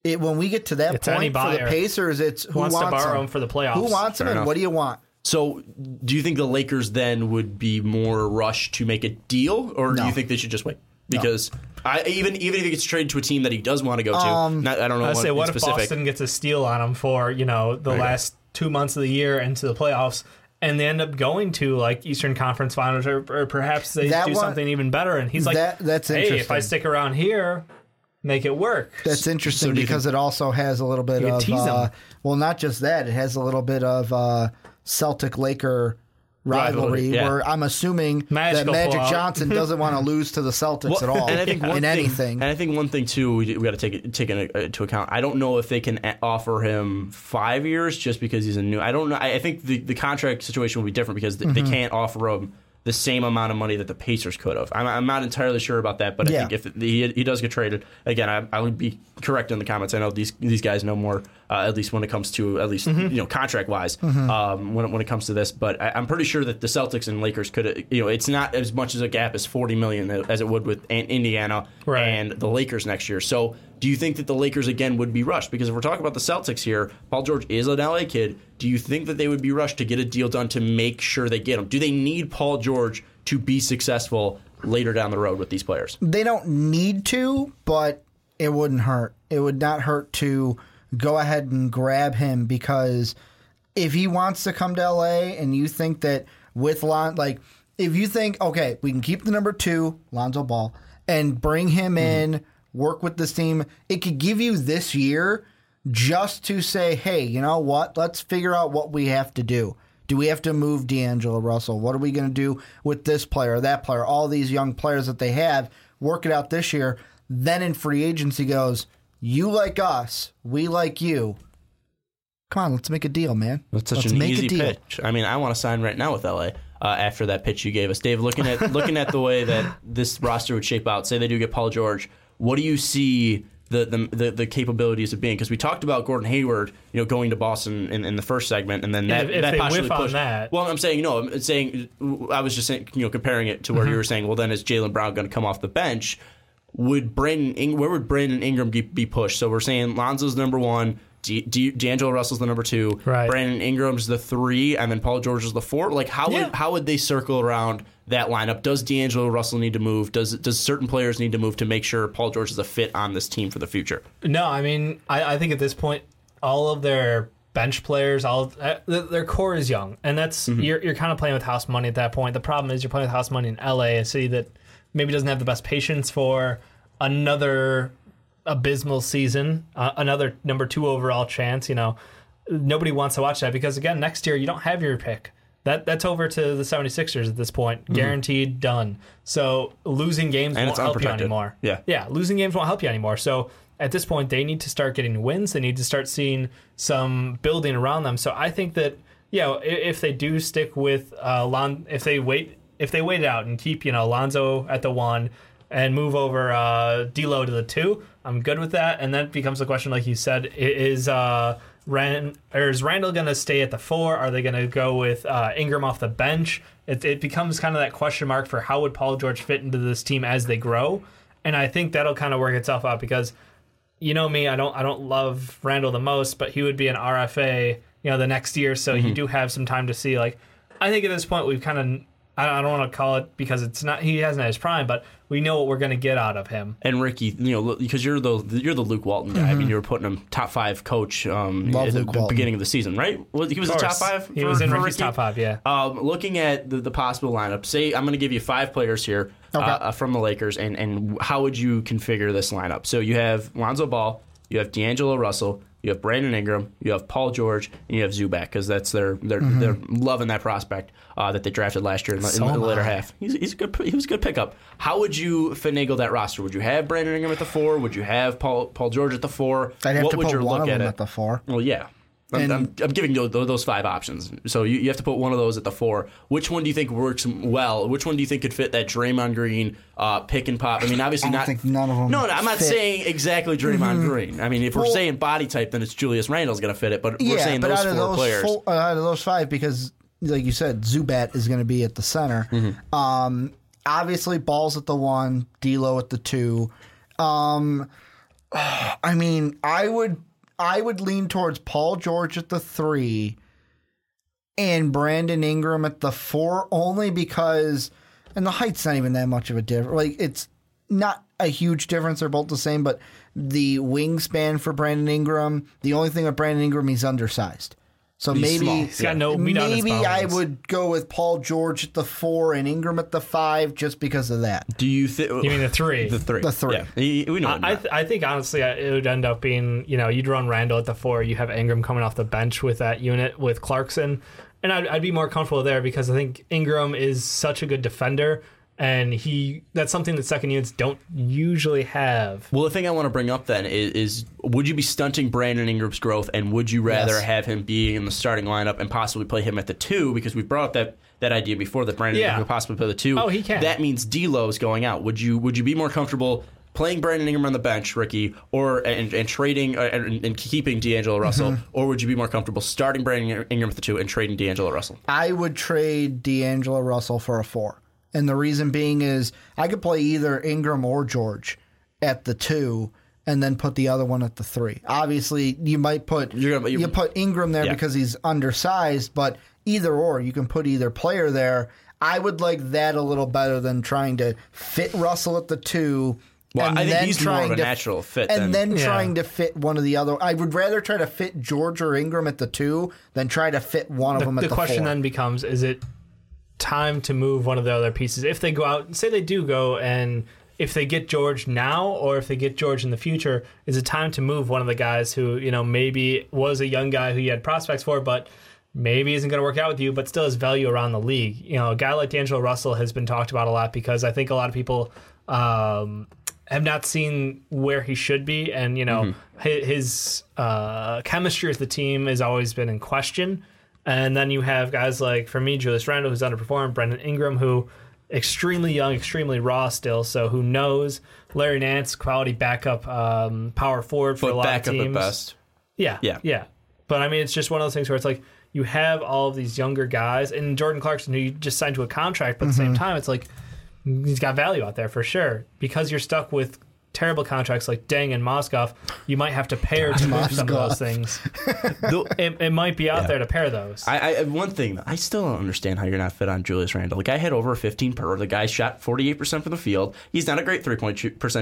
When we get to that point for the Pacers, it's who wants to borrow him for the playoffs. Who wants him and what do you want? So do you think the Lakers then would be more rushed to make a deal, or do you think they should just wait? because even if he gets traded to a team that he does want to go to, I don't know. I say, what if Boston gets a steal on him for the last 2 months of the year into the playoffs, and they end up going to like Eastern Conference Finals, or perhaps they something even better? And he's like, that's hey, if I stick around here, make it work. That's interesting because it also has a little bit of not just that, it has a little bit of Celtic-Laker rivalry, where I'm assuming that Magic Johnson doesn't want to lose to the Celtics at all, and I think anything. And I think one thing, too, we got to take into account. I don't know if they can offer him 5 years just because he's a new. I don't know. I think the contract situation will be different because they can't offer him the same amount of money that the Pacers could have. I'm not entirely sure about that, but I think if he does get traded, again, I would be correct in the comments. I know these guys know more, at least when it comes to, at least contract wise, when it comes to this. But I'm pretty sure that the Celtics and Lakers could, it's not as much as a gap as $40 million as it would with Indiana and the Lakers next year. So do you think that the Lakers again would be rushed? Because if we're talking about the Celtics here, Paul George is an LA kid. Do you think that they would be rushed to get a deal done to make sure they get him? Do they need Paul George to be successful later down the road with these players? They don't need to, but it wouldn't hurt. It would not hurt to go ahead and grab him, because if he wants to come to LA and you think that with if you think, okay, we can keep the number 2, Lonzo Ball, and bring him in, work with this team, it could give you this year just to say, hey, you know what? Let's figure out what we have to do. Do we have to move D'Angelo Russell? What are we going to do with this player, that player, all these young players that they have? Work it out this year. Then in free agency goes, you like us, we like you. Come on, let's make a deal, man. That's such an easy pitch. I mean, I want to sign right now with LA. After that pitch you gave us, Dave, looking at the way that this roster would shape out, say they do get Paul George, what do you see the capabilities of being? Because we talked about Gordon Hayward, going to Boston in the first segment, and then that possibly pushed. Well, I was just saying, comparing it to where you were saying, well, then is Jaylen Brown going to come off the bench? Where would Brandon Ingram be pushed? So we're saying Lonzo's number 1, D'Angelo Russell's the number 2, Brandon Ingram's the 3, and then Paul George is the 4. Like how would they circle around that lineup? Does D'Angelo Russell need to move? Does certain players need to move to make sure Paul George is a fit on this team for the future? No, I mean, I think at this point, all of their bench players, their core is young, and that's you're kind of playing with house money at that point. The problem is you're playing with house money in LA, a city that maybe doesn't have the best patience for another abysmal season, another number 2 overall chance. Nobody wants to watch that because, again, next year you don't have your pick. That's over to the 76ers at this point. Guaranteed, done. So losing games won't help you anymore. Yeah, losing games won't help you anymore. So at this point, they need to start getting wins. They need to start seeing some building around them. So I think that, if they do stick with if they wait out and keep, Lonzo at the 1 and move over D'Lo to the 2, I'm good with that. And then it becomes the question, like you said, is Randle going to stay at the 4? Are they going to go with Ingram off the bench? It becomes kind of that question mark for how would Paul George fit into this team as they grow. And I think that'll kind of work itself out because, me, I don't love Randle the most, but he would be an RFA, the next year. So you do have some time to see. Like, I think at this point we've kind of, I don't want to call it because it's not. He hasn't had his prime, but we know what we're going to get out of him. And Ricky, because you're the Luke Walton guy. I mean, you were putting him top 5 coach at the beginning of the season, right? Well, he was in top 5. He was in Ricky's top 5. Yeah. Looking at the possible lineup, say I'm going to give you 5 players here from the Lakers, and how would you configure this lineup? So you have Lonzo Ball, you have D'Angelo Russell, you have Brandon Ingram, you have Paul George, and you have Zubac, because that's they're loving that prospect that they drafted last year in the later half. He was a good pickup. How would you finagle that roster? Would you have Brandon Ingram at the 4? Would you have Paul George at the 4? I'd have to put one of them at the 4. Well, yeah. I'm giving you those 5 options. So you have to put one of those at the 4. Which one do you think works well? Which one do you think could fit that Draymond Green pick and pop? I mean, obviously I think none of them. No, I'm not saying exactly Draymond Green. I mean, if we're saying body type, then it's Julius Randle's going to fit it. But we're saying those 4 players. Out of those 5, because like you said, Zubat is going to be at the center. Obviously, Ball's at the 1, D'Lo at the 2. I mean, I would lean towards Paul George at the 3 and Brandon Ingram at the 4, only because, and the height's not even that much of a difference. Like, it's not a huge difference. They're both the same, but the wingspan for Brandon Ingram, the only thing with Brandon Ingram, he's undersized. So maybe I would go with Paul George at the 4 and Ingram at the 5 just because of that. Do you think? You mean the 3? The three. Yeah. We know. I think honestly, it would end up being you'd run Randle at the 4. You have Ingram coming off the bench with that unit with Clarkson, and I'd be more comfortable there because I think Ingram is such a good defender. And that's something that second units don't usually have. Well, the thing I want to bring up then is would you be stunting Brandon Ingram's growth, and would you rather have him be in the starting lineup and possibly play him at the 2? Because we brought up that idea before that Brandon Ingram could possibly play the 2. Oh, he can. That means D'Lo's going out. Would you be more comfortable playing Brandon Ingram on the bench, Ricky, and trading and keeping D'Angelo Russell, or would you be more comfortable starting Brandon Ingram at the 2 and trading D'Angelo Russell? I would trade D'Angelo Russell for a 4. And the reason being is I could play either Ingram or George at the 2 and then put the other one at the 3. Obviously, you put Ingram there because he's undersized, but either or, you can put either player there. I would like that a little better than trying to fit Russell at the 2. Well, I think he's more of a natural fit. And then trying to fit one of the other. I would rather try to fit George or Ingram at the 2 than try to fit one of them at the 4. The question then becomes, is it time to move one of the other pieces? If they go out, say they do go, and if they get George now or if they get George in the future, is it time to move one of the guys who, maybe was a young guy who you had prospects for, but maybe isn't going to work out with you, but still has value around the league? A guy like D'Angelo Russell has been talked about a lot because I think a lot of people have not seen where he should be. And, his chemistry with the team has always been in question. And then you have guys like, for me, Julius Randle, who's underperformed, Brandon Ingram, who extremely young, extremely raw still, so who knows? Larry Nance, quality backup power forward for a lot of teams. Backup at best. Yeah. But, it's just one of those things where it's like you have all of these younger guys, and Jordan Clarkson, who you just signed to a contract, but at the same time, it's like he's got value out there for sure. Because you're stuck with terrible contracts like Deng and Mozgov, you might have to pair to move some of those things. It might be out there to pair those. One thing, I still don't understand how you're not fit on Julius Randle. The guy had over 15 per. The guy shot 48% from the field. He's not a great 3-point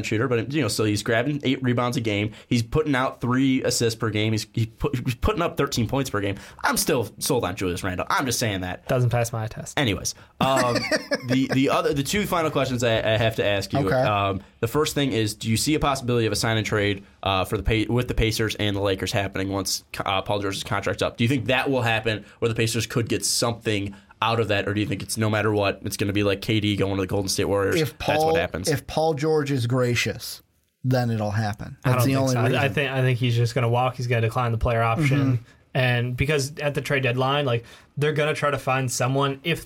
shooter, but so he's grabbing 8 rebounds a game. He's putting out 3 assists per game. He's putting up 13 points per game. I'm still sold on Julius Randle. I'm just saying that. Doesn't pass my test. Anyways, the 2 final questions I have to ask you. Okay. The first thing is, do you see a possibility of a sign and trade with the Pacers and the Lakers happening once Paul George's contract's up? Do you think that will happen, or the Pacers could get something out of that, or do you think it's no matter what, it's going to be like KD going to the Golden State Warriors? That's what happens. If Paul George is gracious, then it'll happen. That's the only reason. I think he's just going to walk. He's going to decline the player option. Mm-hmm. And because at the trade deadline, they're going to try to find someone if he's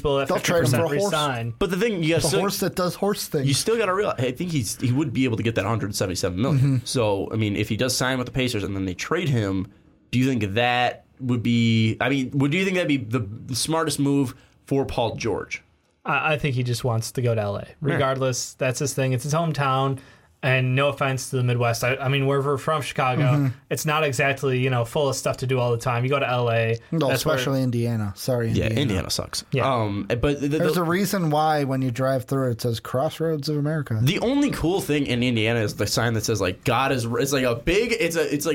below that 50% resign. But the thing, horse that does horse things. You still got to realize, I think he would be able to get that $177 million. Mm-hmm. So, if he does sign with the Pacers and then they trade him, do you think that would be, do you think that'd be the smartest move for Paul George? I think he just wants to go to LA. Regardless, that's his thing. It's his hometown. And no offense to the Midwest. We're from Chicago. Mm-hmm. It's not exactly, full of stuff to do all the time. You go to L.A. No, especially Indiana. Sorry, Indiana. Yeah, Indiana sucks. Yeah. But there's a reason why when you drive through it says Crossroads of America. The only cool thing in Indiana is the sign that says God is. It's like a big. It's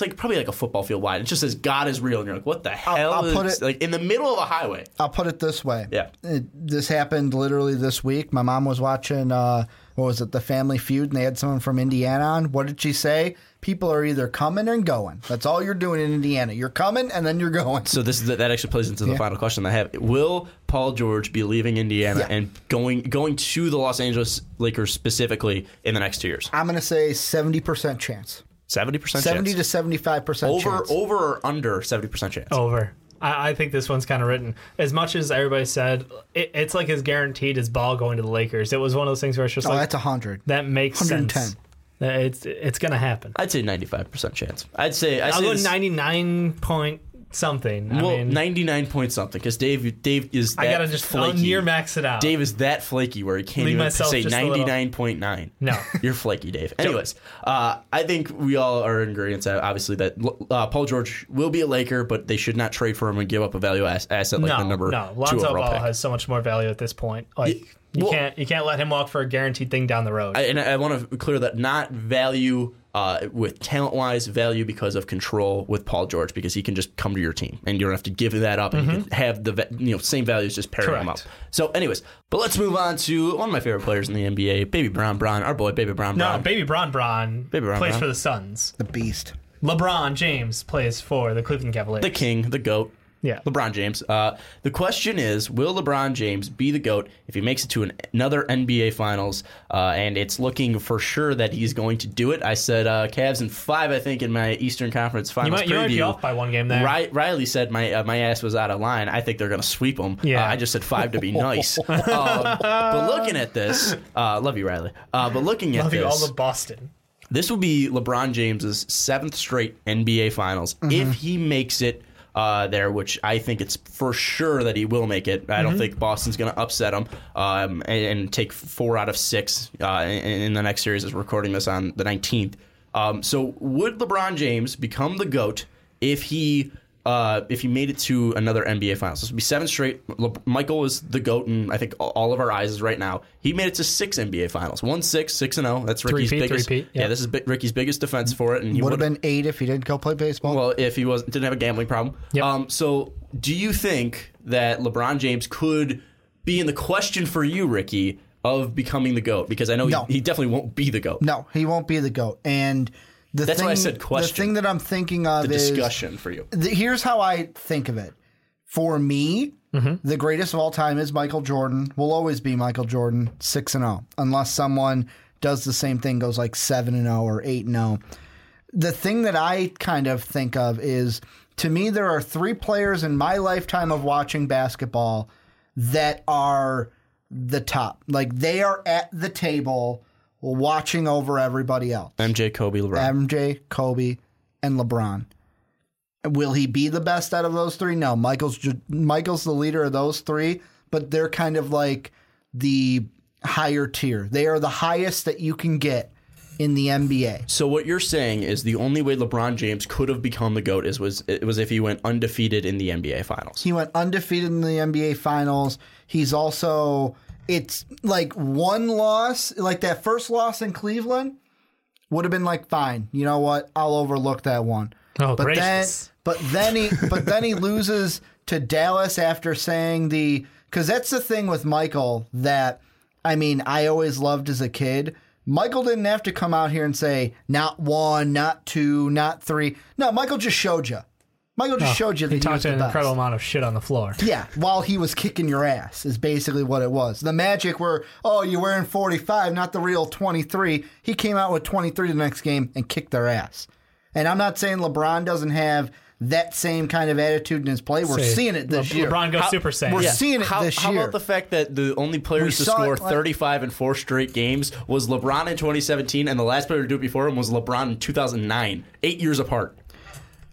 like probably like a football field wide. It just says God is real, and you're like, what the hell? I'll put it in the middle of a highway. I'll put it this way. Yeah. This happened literally this week. My mom was watching. What was it, The Family Feud, and they had someone from Indiana on. What did she say? People are either coming and going. That's all you're doing in Indiana. You're coming and then you're going. So that actually plays into the final question I have. Will Paul George be leaving Indiana and going to the Los Angeles Lakers specifically in the next 2 years? I'm going to say 70% chance. 70% 70 chance. 70 to 75% chance. Over or under 70% chance? Over. I think this one's kind of written. As much as everybody said, it's like as guaranteed as Ball going to the Lakers. It was one of those things where it's just that's 100. That makes 110. Sense. It's going to happen. I'd say 95% chance. I'll go 99 point something. 99 point something because Dave is that I got to just flaky. Near max it out. Dave is that flaky where he can't even say 99.9. No. You're flaky, Dave. Anyways, I think we all are in agreement, obviously, that Paul George will be a Laker, but they should not trade for him and give up a value asset like the number 2 overall pick. Lonzo Ball has so much more value at this point. You can't let him walk for a guaranteed thing down the road. I want to clear that, not value with talent-wise, value because of control with Paul George, because he can just come to your team and you don't have to give that up, and you can have the same values, just pair them up. So anyways, but let's move on to one of my favorite players in the NBA, Baby Bron Bron, our boy Baby Bron Bron. No, Baby Bron Bron plays for the Suns. The Beast. LeBron James plays for the Cleveland Cavaliers. The King, the GOAT. Yeah, LeBron James. The question is, will LeBron James be the GOAT if he makes it to another NBA Finals? And it's looking for sure that he's going to do it. I said Cavs in 5, I think, in my Eastern Conference Finals preview. You might be off by one game there. Riley said my ass was out of line. I think they're going to sweep them. Yeah. I just said 5 to be nice. But looking at this, love you, Riley. But looking at this, love you all of Boston. This will be LeBron James's 7th straight NBA Finals if he makes it. There, which I think it's for sure that he will make it. I don't think Boston's going to upset him and take 4 out of 6 in the next series, as we're recording this on the 19th. So would LeBron James become the GOAT if he made it to another NBA Finals? This would be 7 straight. Michael is the GOAT in, I think, all of our eyes right now. He made it to 6 NBA Finals. 1-6, 6-0. That's Ricky's biggest. Yeah, this is Ricky's biggest defense for it. And he would have been 8 if he didn't go play baseball. Well, if he didn't have a gambling problem. Yep. So do you think that LeBron James could be in the question for you, Ricky, of becoming the GOAT? Because I know he definitely won't be the GOAT. No, he won't be the GOAT. And that's why I said question. The thing that I'm thinking of is... the discussion for you. Here's how I think of it. For me, the greatest of all time is Michael Jordan. Will always be Michael Jordan, 6-0. Unless someone does the same thing, goes like 7-0 or 8-0. The thing that I kind of think of is, to me, there are 3 players in my lifetime of watching basketball that are the top. Like, they are at the table... watching over everybody else. MJ, Kobe, and LeBron. Will he be the best out of those 3? No. Michael's the leader of those 3, but they're kind of like the higher tier. They are the highest that you can get in the NBA. So what you're saying is the only way LeBron James could have become the GOAT was if he went undefeated in the NBA Finals. He went undefeated in the NBA Finals. He's also... it's like one loss, like that first loss in Cleveland would have been like, fine, you know what? I'll overlook that one. Oh, but gracious. But then he loses to Dallas after saying because that's the thing with Michael that, I mean, I always loved as a kid. Michael didn't have to come out here and say, not 1, not 2, not 3. No, Michael just showed you. Michael just showed you that he talked an incredible amount of shit on the floor. Yeah, while he was kicking your ass is basically what it was. The Magic were, you're wearing 45, not the real 23. He came out with 23 the next game and kicked their ass. And I'm not saying LeBron doesn't have that same kind of attitude in his play. We're seeing it this year. LeBron goes Super Saiyan. We're seeing it this year. How about the fact that the only players to score 35 in 4 straight games was LeBron in 2017, and the last player to do it before him was LeBron in 2009, 8 years apart.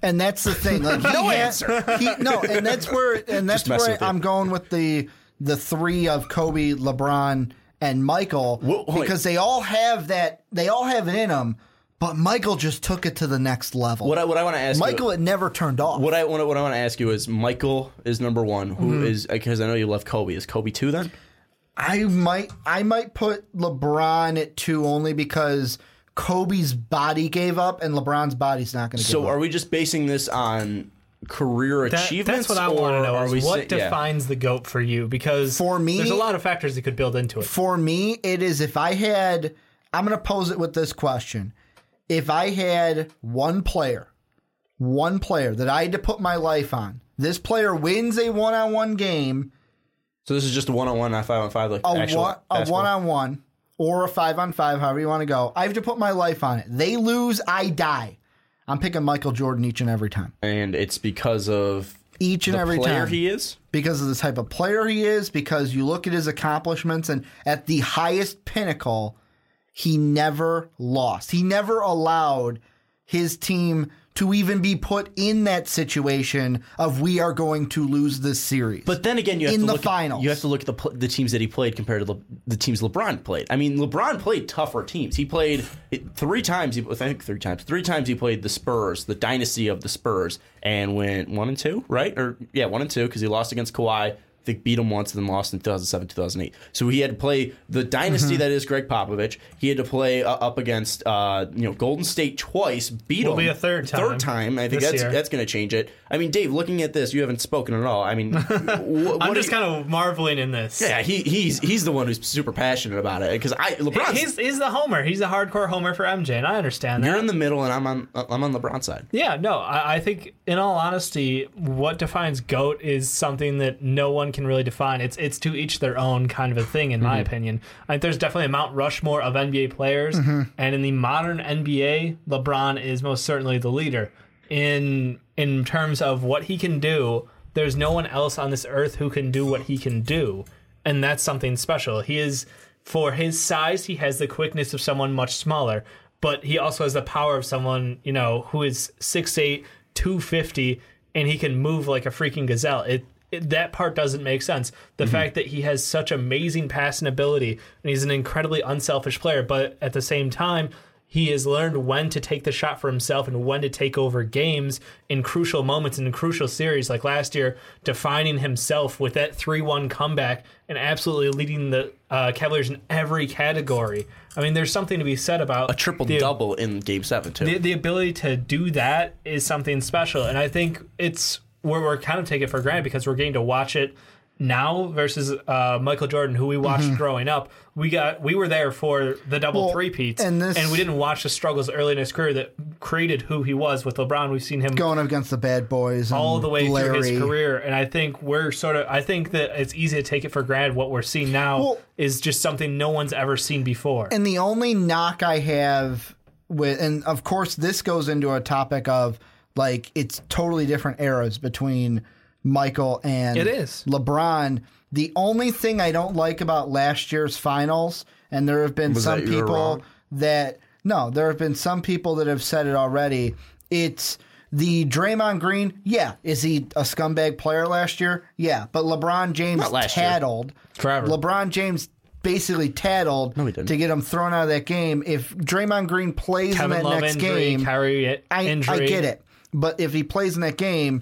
And that's the thing. Like, that's where I'm going with the 3 of Kobe, LeBron, and Michael, because they all have that. They all have it in them. But Michael just took it to the next level. What I want to ask Michael, it never turned off. What I want to ask you is, Michael is number 1. Who is because I know you love Kobe. Is Kobe 2 then? I might put LeBron at 2 only because Kobe's body gave up, and LeBron's body's not going to give up. So are we just basing this on career achievements? That's what I want to know. What defines the GOAT for you? Because for me, there's a lot of factors that could build into it. For me, it is I'm going to pose it with this question. If I had one player that I had to put my life on, this player wins a one-on-one game. So this is just a one-on-one, not 5-on-5, like a one-on-one. Or a 5-on-5, however you want to go. I have to put my life on it. They lose, I die. I'm picking Michael Jordan each and every time. And it's because of he is? Because of the type of player he is, because you look at his accomplishments, and at the highest pinnacle, he never lost. He never allowed his team to even be put in that situation of we are going to lose this series. But then again, you have to look at the teams that he played compared to the teams LeBron played. I mean, LeBron played tougher teams. He played 3 times. I think 3 times. 3 times he played the Spurs, the dynasty of the Spurs, and went 1 and 2, right? Or 1 and 2 because he lost against Kawhi. They beat him once and then lost in 2007, 2008. So he had to play the dynasty that is Greg Popovich. He had to play up against Golden State twice, beat him. Will be a third time. I think that's going to change it. I mean, Dave, looking at this, you haven't spoken at all. I mean, I'm just kind of marveling in this. Yeah, he's the one who's super passionate about it because LeBron. He's the homer. He's a hardcore homer for MJ, and I understand that. You're in the middle, and I'm on LeBron's side. Yeah, no, I think in all honesty, what defines GOAT is something that no one can really define. It's to each their own kind of a thing, in my opinion. I think there's definitely a Mount Rushmore of NBA players, and in the modern NBA, LeBron is most certainly the leader in terms of what he can do. There's no one else on this earth who can do what he can do, and that's something special. He is, for his size, he has the quickness of someone much smaller, but he also has the power of someone, who is 6'8", 250, and he can move like a freaking gazelle. That part doesn't make sense. The fact that he has such amazing passing ability, and he's an incredibly unselfish player, but at the same time, he has learned when to take the shot for himself and when to take over games in crucial moments and in crucial series, like last year, defining himself with that 3-1 comeback and absolutely leading the Cavaliers in every category. I mean, there's something to be said about... A triple-double in Game 7, too. The ability to do that is something special, and I think it's where we're kind of taking it for granted because we're getting to watch it now versus Michael Jordan, who we watched growing up. We were there for the double three-peats, and we didn't watch the struggles early in his career that created who he was. With LeBron, we've seen him going up against the bad boys and all the way through his career, and I think that it's easy to take it for granted. What we're seeing now is just something no one's ever seen before. And the only knock I have with, and of course this goes into a topic of like it's totally different eras between Michael and LeBron. The only thing I don't like about last year's finals, and there have been some people that have said it already, it's the Draymond Green. Yeah, is he a scumbag player last year? Yeah, but LeBron James tattled. Forever. LeBron James basically tattled to get him thrown out of that game. If Draymond Green plays in that next game, I get it. But if he plays in that game,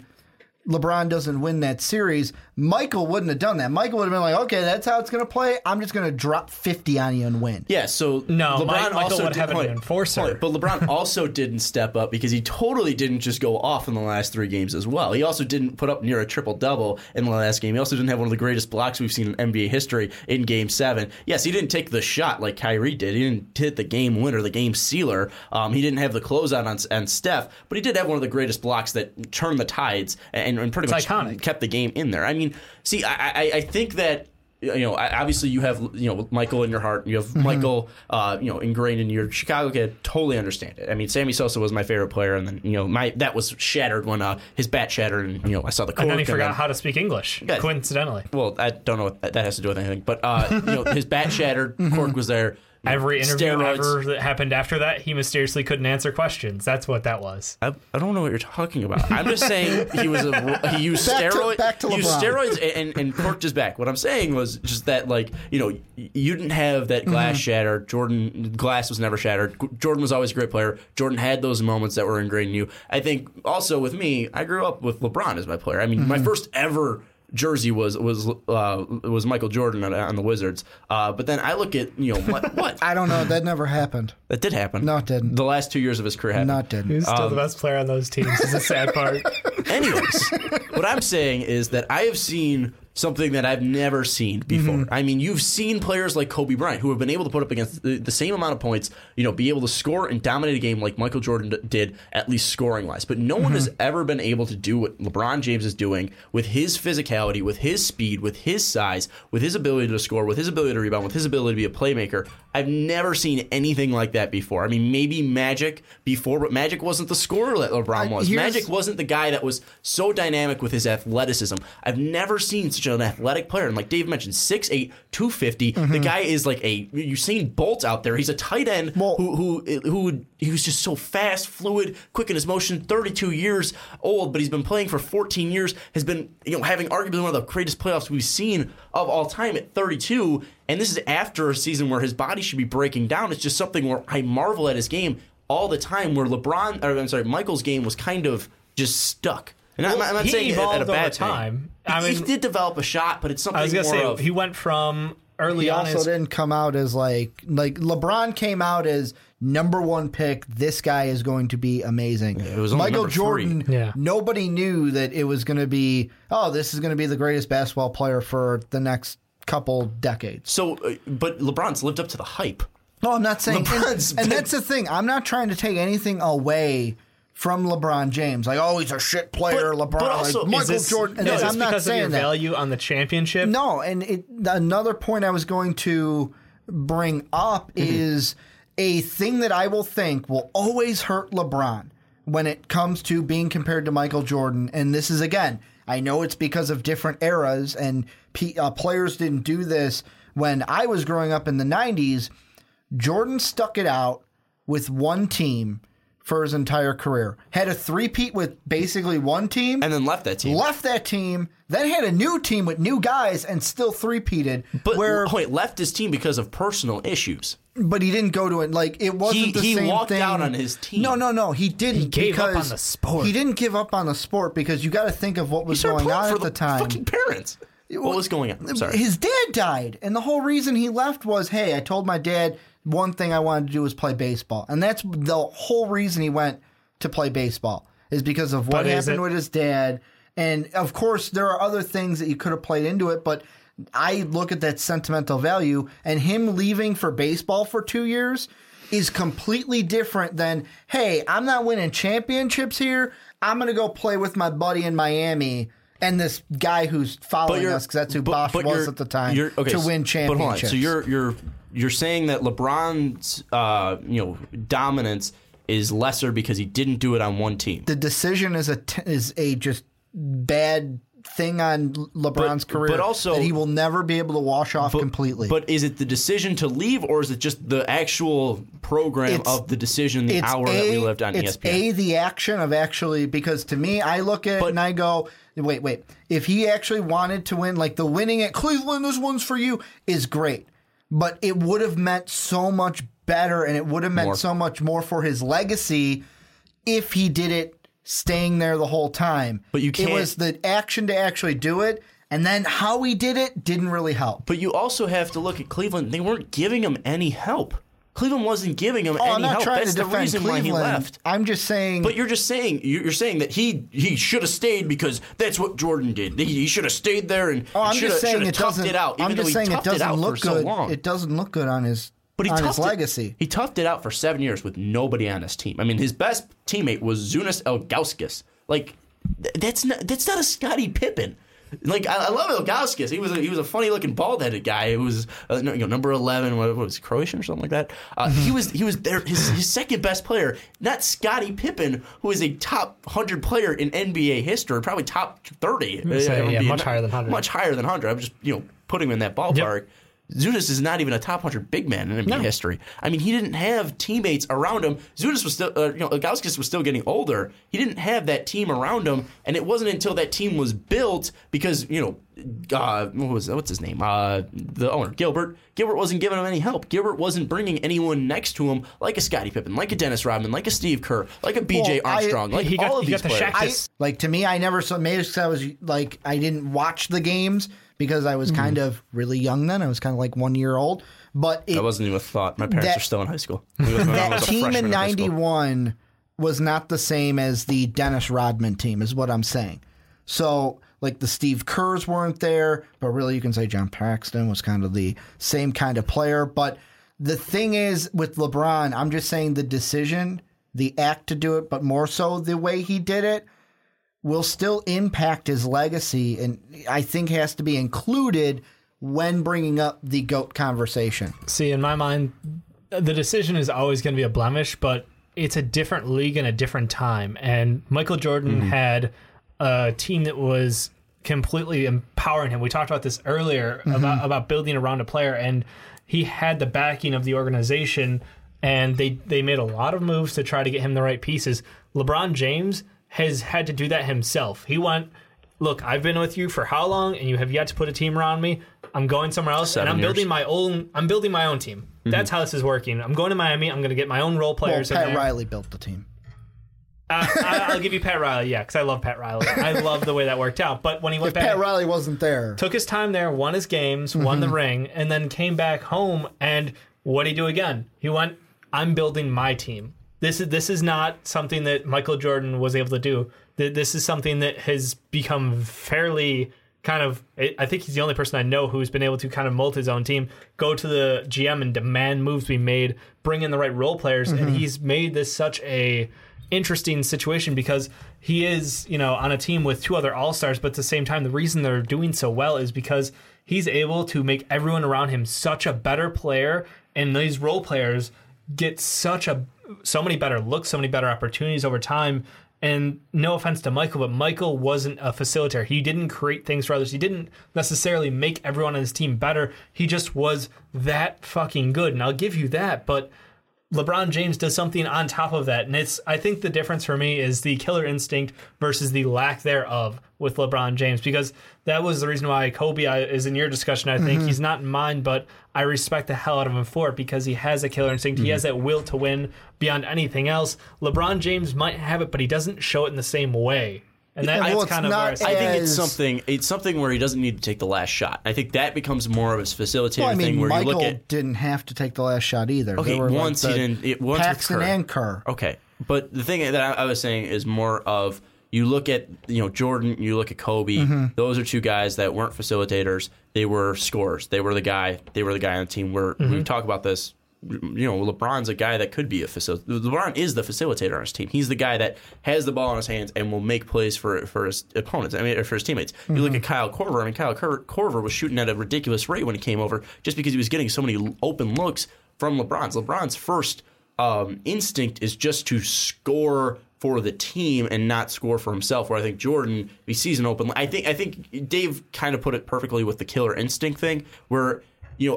LeBron doesn't win that series. Michael wouldn't have done that. Michael would have been like, okay, that's how it's going to play. I'm just going to drop 50 on you and win. Yeah, so no, Michael would have an enforcer. But LeBron also didn't step up because he totally didn't just go off in the last three games as well. He also didn't put up near a triple-double in the last game. He also didn't have one of the greatest blocks we've seen in NBA history in Game 7. Yes, he didn't take the shot like Kyrie did. He didn't hit the game winner, the game sealer. He didn't have the closeout on Steph, but he did have one of the greatest blocks that turned the tides and pretty much iconic. Kept the game in there. I mean, see, I think that, obviously you have, Michael in your heart. You have Michael, ingrained in your Chicago kid. Totally understand it. I mean, Sammy Sosa was my favorite player, and then, that was shattered when his bat shattered, and, I saw the cork. And then he forgot how to speak English, coincidentally. Well, I don't know what that has to do with anything, but, his bat shattered, cork was there. Every interview ever that happened after that, he mysteriously couldn't answer questions. That's what that was. I don't know what you're talking about. I'm just saying he used steroids. Back to LeBron. Used steroids and corked his back. What I'm saying was just that, you didn't have that glass shattered. Glass was never shattered. Jordan was always a great player. Jordan had those moments that were ingrained in you. I think also with me, I grew up with LeBron as my player. I mean, my first ever jersey was Michael Jordan on the Wizards, but then I look at what I don't know, that never happened. That did happen. No, it didn't. The last 2 years of his career happened. No, it didn't. He's still the best player on those teams. Is the sad part. Anyways, what I'm saying is that I have seen something that I've never seen before. I mean, you've seen players like Kobe Bryant who have been able to put up against the same amount of points, be able to score and dominate a game like Michael Jordan did, at least scoring-wise. But no one has ever been able to do what LeBron James is doing with his physicality, with his speed, with his size, with his ability to score, with his ability to rebound, with his ability to be a playmaker. I've never seen anything like that before. I mean, maybe Magic before, but Magic wasn't the scorer that LeBron was. Magic wasn't the guy that was so dynamic with his athleticism. I've never seen such an athletic player, and like Dave mentioned, 6'8", 250. The guy is like a Usain Bolt out there. He's a tight end who he was just so fast, fluid, quick in his motion. 32 years old, but he's been playing for 14 years. Has been having arguably one of the greatest playoffs we've seen of all time at 32, and this is after a season where his body should be breaking down. It's just something where I marvel at his game all the time. Where Michael's game was kind of just stuck. And well, I'm not saying it at a bad time. I mean, he did develop a shot, but it's something I was gonna say, he went from early on. He also didn't come out as like LeBron came out as number one pick. This guy is going to be amazing. It was Michael Jordan. Yeah. Nobody knew that it was going to be, oh, this is going to be the greatest basketball player for the next couple decades. So, but LeBron's lived up to the hype. No, I'm not saying. And that's the thing. I'm not trying to take anything away from LeBron James. Like, oh, he's a shit player, but LeBron. But also, like, Michael Jordan. No, I'm not saying that. Value on the championship? No, and another point I was going to bring up is a thing that I will think will always hurt LeBron when it comes to being compared to Michael Jordan. And this is, again, I know it's because of different eras, and players didn't do this when I was growing up in the 90s. Jordan stuck it out with one team for his entire career. Had a three-peat with basically one team. And then left that team. Then had a new team with new guys and still three-peated. But left his team because of personal issues. But he didn't go to it. Like, it wasn't the same thing. He walked out on his team. No. He didn't. He gave up on the sport. He didn't give up on the sport because you got to think of what was going on at the time. Fucking parents. What was going on? I'm sorry. His dad died. And the whole reason he left was, hey, I told my dad one thing I wanted to do was play baseball. And that's the whole reason he went to play baseball, is because of what happened with his dad. And, of course, there are other things that you could have played into it, but I look at that sentimental value, and him leaving for baseball for 2 years is completely different than, hey, I'm not winning championships here. I'm going to go play with my buddy in Miami and this guy who's following us, because that's who Bosch was at the time, to win championships. But hold on. So you're saying that LeBron's dominance is lesser because he didn't do it on one team. The decision is a just bad thing on LeBron's career, but also that he will never be able to wash off completely. But is it the decision to leave, or is it just the actual program of the decision, the hour that we lived on ESPN? It's the action of actually, because to me, I look at it and I go, wait. If he actually wanted to win, like the winning at Cleveland, this one's for you, is great. But it would have meant so much better, and it would have meant so much more for his legacy if he did it staying there the whole time. But you can't. It was the action to actually do it, and then how he did it didn't really help. But you also have to look at Cleveland. They weren't giving him any help. Cleveland wasn't giving him any help. I'm not trying to defend Cleveland. That's the reason why he left. I'm just saying. But you're saying that he should have stayed because that's what Jordan did. He should have stayed there and should have toughed it out. I'm just saying it doesn't look good. It doesn't look good on his legacy. He toughed it out for 7 years with nobody on his team. I mean, his best teammate was Zunas Elgauskas. Like, that's not a Scottie Pippen. Like, I love Ilgauskas. He was a funny-looking, bald-headed guy. He was number 11, what was Croatian or something like that. He was there, his second-best player, not Scottie Pippen, who is a top 100 player in NBA history, probably top 30. Much higher than 100. Much higher than 100. I'm just putting him in that ballpark. Yep. Zunas is not even a top 100 big man in NBA history. I mean, he didn't have teammates around him. Zunas was still, Ilgauskas was still getting older. He didn't have that team around him, and it wasn't until that team was built because, what's his name? The owner, Gilbert. Gilbert wasn't giving him any help. Gilbert wasn't bringing anyone next to him like a Scottie Pippen, like a Dennis Rodman, like a Steve Kerr, like a B.J. Armstrong. He got all of these players. To me, I never saw. Maybe because I was I didn't watch the games. Because I was kind of really young then. I was kind of like 1 year old. But that wasn't even a thought. My parents are still in high school. That team in 91 was not the same as the Dennis Rodman team is what I'm saying. So, like, the Steve Kerrs weren't there. But really, you can say John Paxton was kind of the same kind of player. But the thing is, with LeBron, I'm just saying the decision, the act to do it, but more so the way he did it, will still impact his legacy, and I think has to be included when bringing up the GOAT conversation. See, in my mind, the decision is always going to be a blemish, but it's a different league and a different time. And Michael Jordan had a team that was completely empowering him. We talked about this earlier about building around a player, and he had the backing of the organization, and they made a lot of moves to try to get him the right pieces. LeBron James has had to do that himself. He went, look, I've been with you for how long, and you have yet to put a team around me. I'm going somewhere else, and I'm building my own team. Mm-hmm. That's how this is working. I'm going to Miami. I'm going to get my own role players. Pat Riley built the team. I'll give you Pat Riley, yeah, because I love Pat Riley. I love the way that worked out. But when he went back, Pat Riley wasn't there. Took his time there, won his games, won the ring, and then came back home. And what did he do again? He went, I'm building my team. This is not something that Michael Jordan was able to do. This is something that has become fairly kind of, I think he's the only person I know who's been able to kind of mold his own team, go to the GM and demand moves be made, bring in the right role players. And he's made this such a interesting situation because he is, you know, on a team with two other all-stars, but at the same time, the reason they're doing so well is because he's able to make everyone around him such a better player, and these role players get so many better looks, so many better opportunities over time. And no offense to Michael, but Michael wasn't a facilitator. He didn't create things for others. He didn't necessarily make everyone on his team better. He just was that fucking good, and I'll give you that, but LeBron James does something on top of that. And it's, I think the difference for me is the killer instinct versus the lack thereof with LeBron James, because that was the reason why Kobe is in your discussion. I think he's not in mine, but I respect the hell out of him for it because he has a killer instinct. He has that will to win beyond anything else. LeBron James might have it, but he doesn't show it in the same way. And that's kind of where I think it's something where he doesn't need to take the last shot. I think that becomes more of his facilitator thing where Michael, you look at, didn't have to take the last shot either. Okay, once he didn't. Once Paxton with Kerr. And Kerr. Okay, but the thing that I was saying is more of you look at Jordan, you look at Kobe. Those are two guys that weren't facilitators; they were scorers. They were the guy. They were the guy on the team. Where we talk about this. LeBron's a guy that could be a facilitator. LeBron is the facilitator on his team. He's the guy that has the ball in his hands and will make plays for his opponents, for his teammates. You look at Kyle Korver. Kyle Korver was shooting at a ridiculous rate when he came over just because he was getting so many open looks from LeBron's. LeBron's first instinct is just to score for the team and not score for himself, where I think Jordan, if he sees an open... I think Dave kind of put it perfectly with the killer instinct thing, where...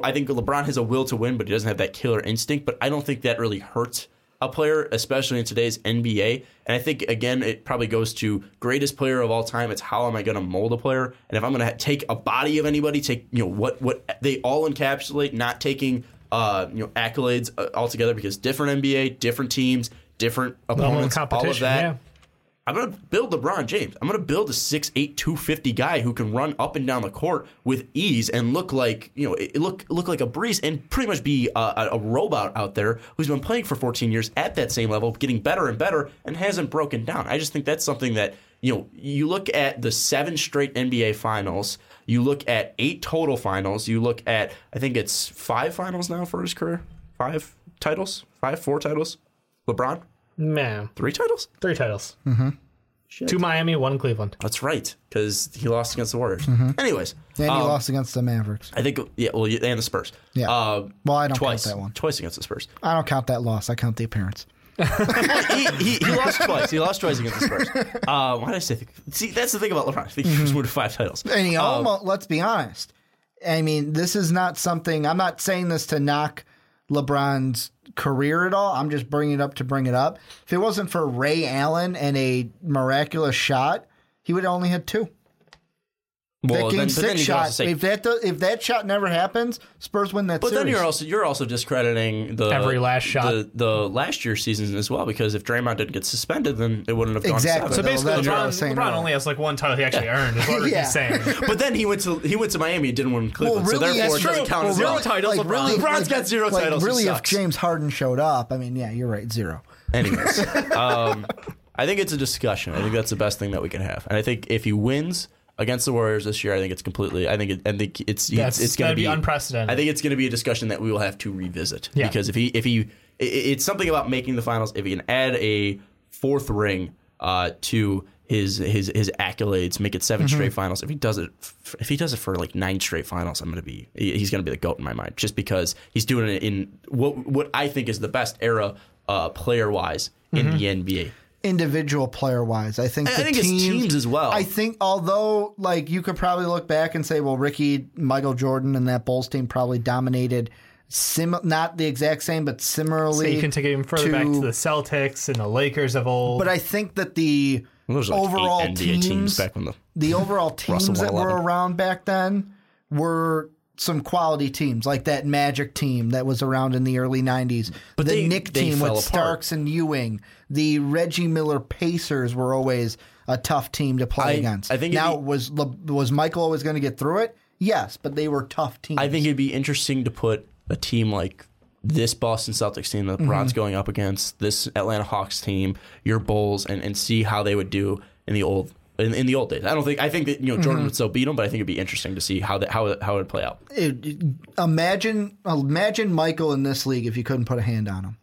I think LeBron has a will to win, but he doesn't have that killer instinct. But I don't think that really hurts a player, especially in today's NBA. And I think, again, it probably goes to greatest player of all time. It's how am I going to mold a player? And if I'm going to take a body of anybody, take what they all encapsulate, not taking accolades altogether, because different NBA, different teams, different opponents, all of that. Yeah. I'm going to build LeBron James. I'm going to build a 6'8", 250 guy who can run up and down the court with ease and look like, look like a breeze and pretty much be a robot out there who's been playing for 14 years at that same level, getting better and better and hasn't broken down. I just think that's something that, you look at the 7 straight NBA finals, you look at 8 total finals, you look at, I think it's 5 finals now for his career, 4 titles, LeBron. Man. 3 titles? 3 titles. Mm-hmm. 2 Miami, 1 Cleveland. That's right, because he lost against the Warriors. Mm-hmm. Anyways. And he lost against the Mavericks. I think, and the Spurs. Yeah. I don't count that one. Twice against the Spurs. I don't count that loss. I count the appearance. he lost twice. He lost twice against the Spurs. Why did I say that? See, that's the thing about LeBron. I think he was moved to 5 titles. And he almost, let's be honest. I mean, this is not something, I'm not saying this to knock LeBron's career at all. I'm just bringing it up to bring it up. If it wasn't for Ray Allen and a miraculous shot, he would have only had 2. Well, that game 6 shot. If that shot never happens, Spurs win that series. But then you're also discrediting every last shot, the last year's season as well, because if Draymond didn't get suspended, then it wouldn't have gone exactly. 7. So basically, LeBron only has like 1 title he actually earned. Is what he's saying. But then he went to Miami and didn't win Cleveland. Well, really, so therefore, it doesn't count as 0 titles. Like, LeBron's got 0 titles. Really, if James Harden showed up, you're right, 0. Anyways, I think it's a discussion. I think that's the best thing that we can have, and I think if he wins against the Warriors this year, I think it's completely. I think it's going to be unprecedented. I think it's going to be a discussion that we will have to revisit because if he, it's something about making the finals. If he can add a 4th ring to his accolades, make it 7 straight finals. If he does it for like 9 straight finals, he's going to be the GOAT in my mind, just because he's doing it in what I think is the best era player wise in the NBA. Individual player wise, I think his teams as well. I think although you could probably look back and say, well, Ricky, Michael Jordan, and that Bulls team probably dominated, not the exact same, but similarly. So you can take it even further back to the Celtics and the Lakers of old. But I think that the overall 8 NBA teams back when the overall teams that were around back then were some quality teams, like that Magic team that was around in the early 90s. But the Knick team with Starks and Ewing. The Reggie Miller Pacers were always a tough team to play against. I think was Michael always going to get through it? Yes, but they were tough teams. I think it'd be interesting to put a team like this Boston Celtics team that LeBron's going up against, this Atlanta Hawks team, your Bulls, and see how they would do in the old in the old days. I think that Jordan would still beat them, but I think it'd be interesting to see how it would play out. Imagine Michael in this league if you couldn't put a hand on him.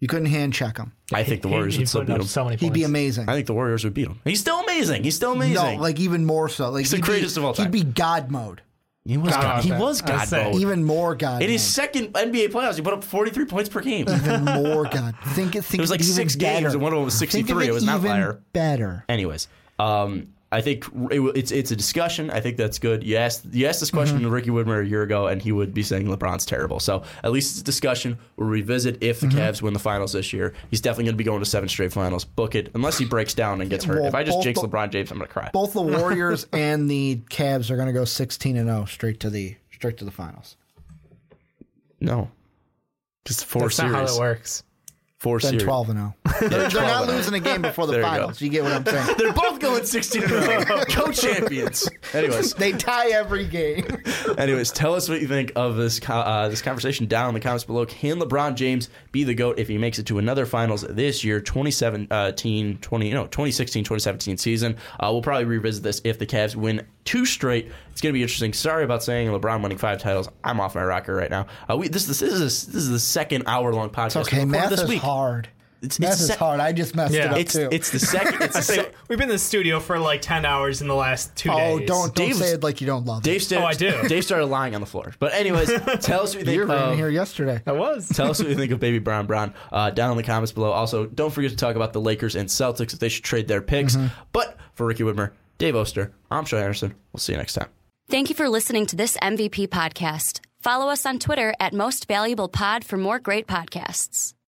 You couldn't hand check him. I think the Warriors would still beat him. So many points. He'd be amazing. I think the Warriors would beat him. He's still amazing. No, like even more so. Like, he's the greatest of all time. He'd be God mode. He was God mode. Even more God mode. In his second NBA playoffs, he put up 43 points per game. Even more God. It was like six games, and one of them was 63. It was an outlier. Better. Anyways, I think it's a discussion. I think that's good. You asked this question to Ricky Weber a year ago, and he would be saying LeBron's terrible. So at least it's a discussion. We'll revisit if the Cavs win the finals this year. He's definitely going to be going to seven straight finals. Book it. Unless he breaks down and gets hurt. If I just jinx LeBron James, I'm going to cry. Both the Warriors and the Cavs are going to go 16-0 straight to the finals. No. Just four series. That's not how it works. Then 12-0. They're not losing a game before the finals. You get what I'm saying? They're both going 16-0. Co-champions. Anyways, they tie every game. Anyways, tell us what you think of this conversation down in the comments below. Can LeBron James be the GOAT if he makes it to another finals this year, 2016-2017 season? We'll probably revisit this if the Cavs win two straight. It's going to be interesting. Sorry about saying LeBron winning 5 titles. I'm off my rocker right now. This is the second hour-long podcast. It's okay, math is hard. It's hard. I just messed it up, too. It's the second. We've been in the studio for like 10 hours in the last 2 days. Oh, don't say it like you don't love it. I do. Dave started lying on the floor. But anyways, tell us what you think. You were in here yesterday. I was. Tell us what you think of Baby Brown Brown down in the comments below. Also, don't forget to talk about the Lakers and Celtics if they should trade their picks. But for Ricky Widmer, Dave Oster, I'm Sean Anderson. We'll see you next time. Thank you for listening to this MVP podcast. Follow us on Twitter @MostValuablePod for more great podcasts.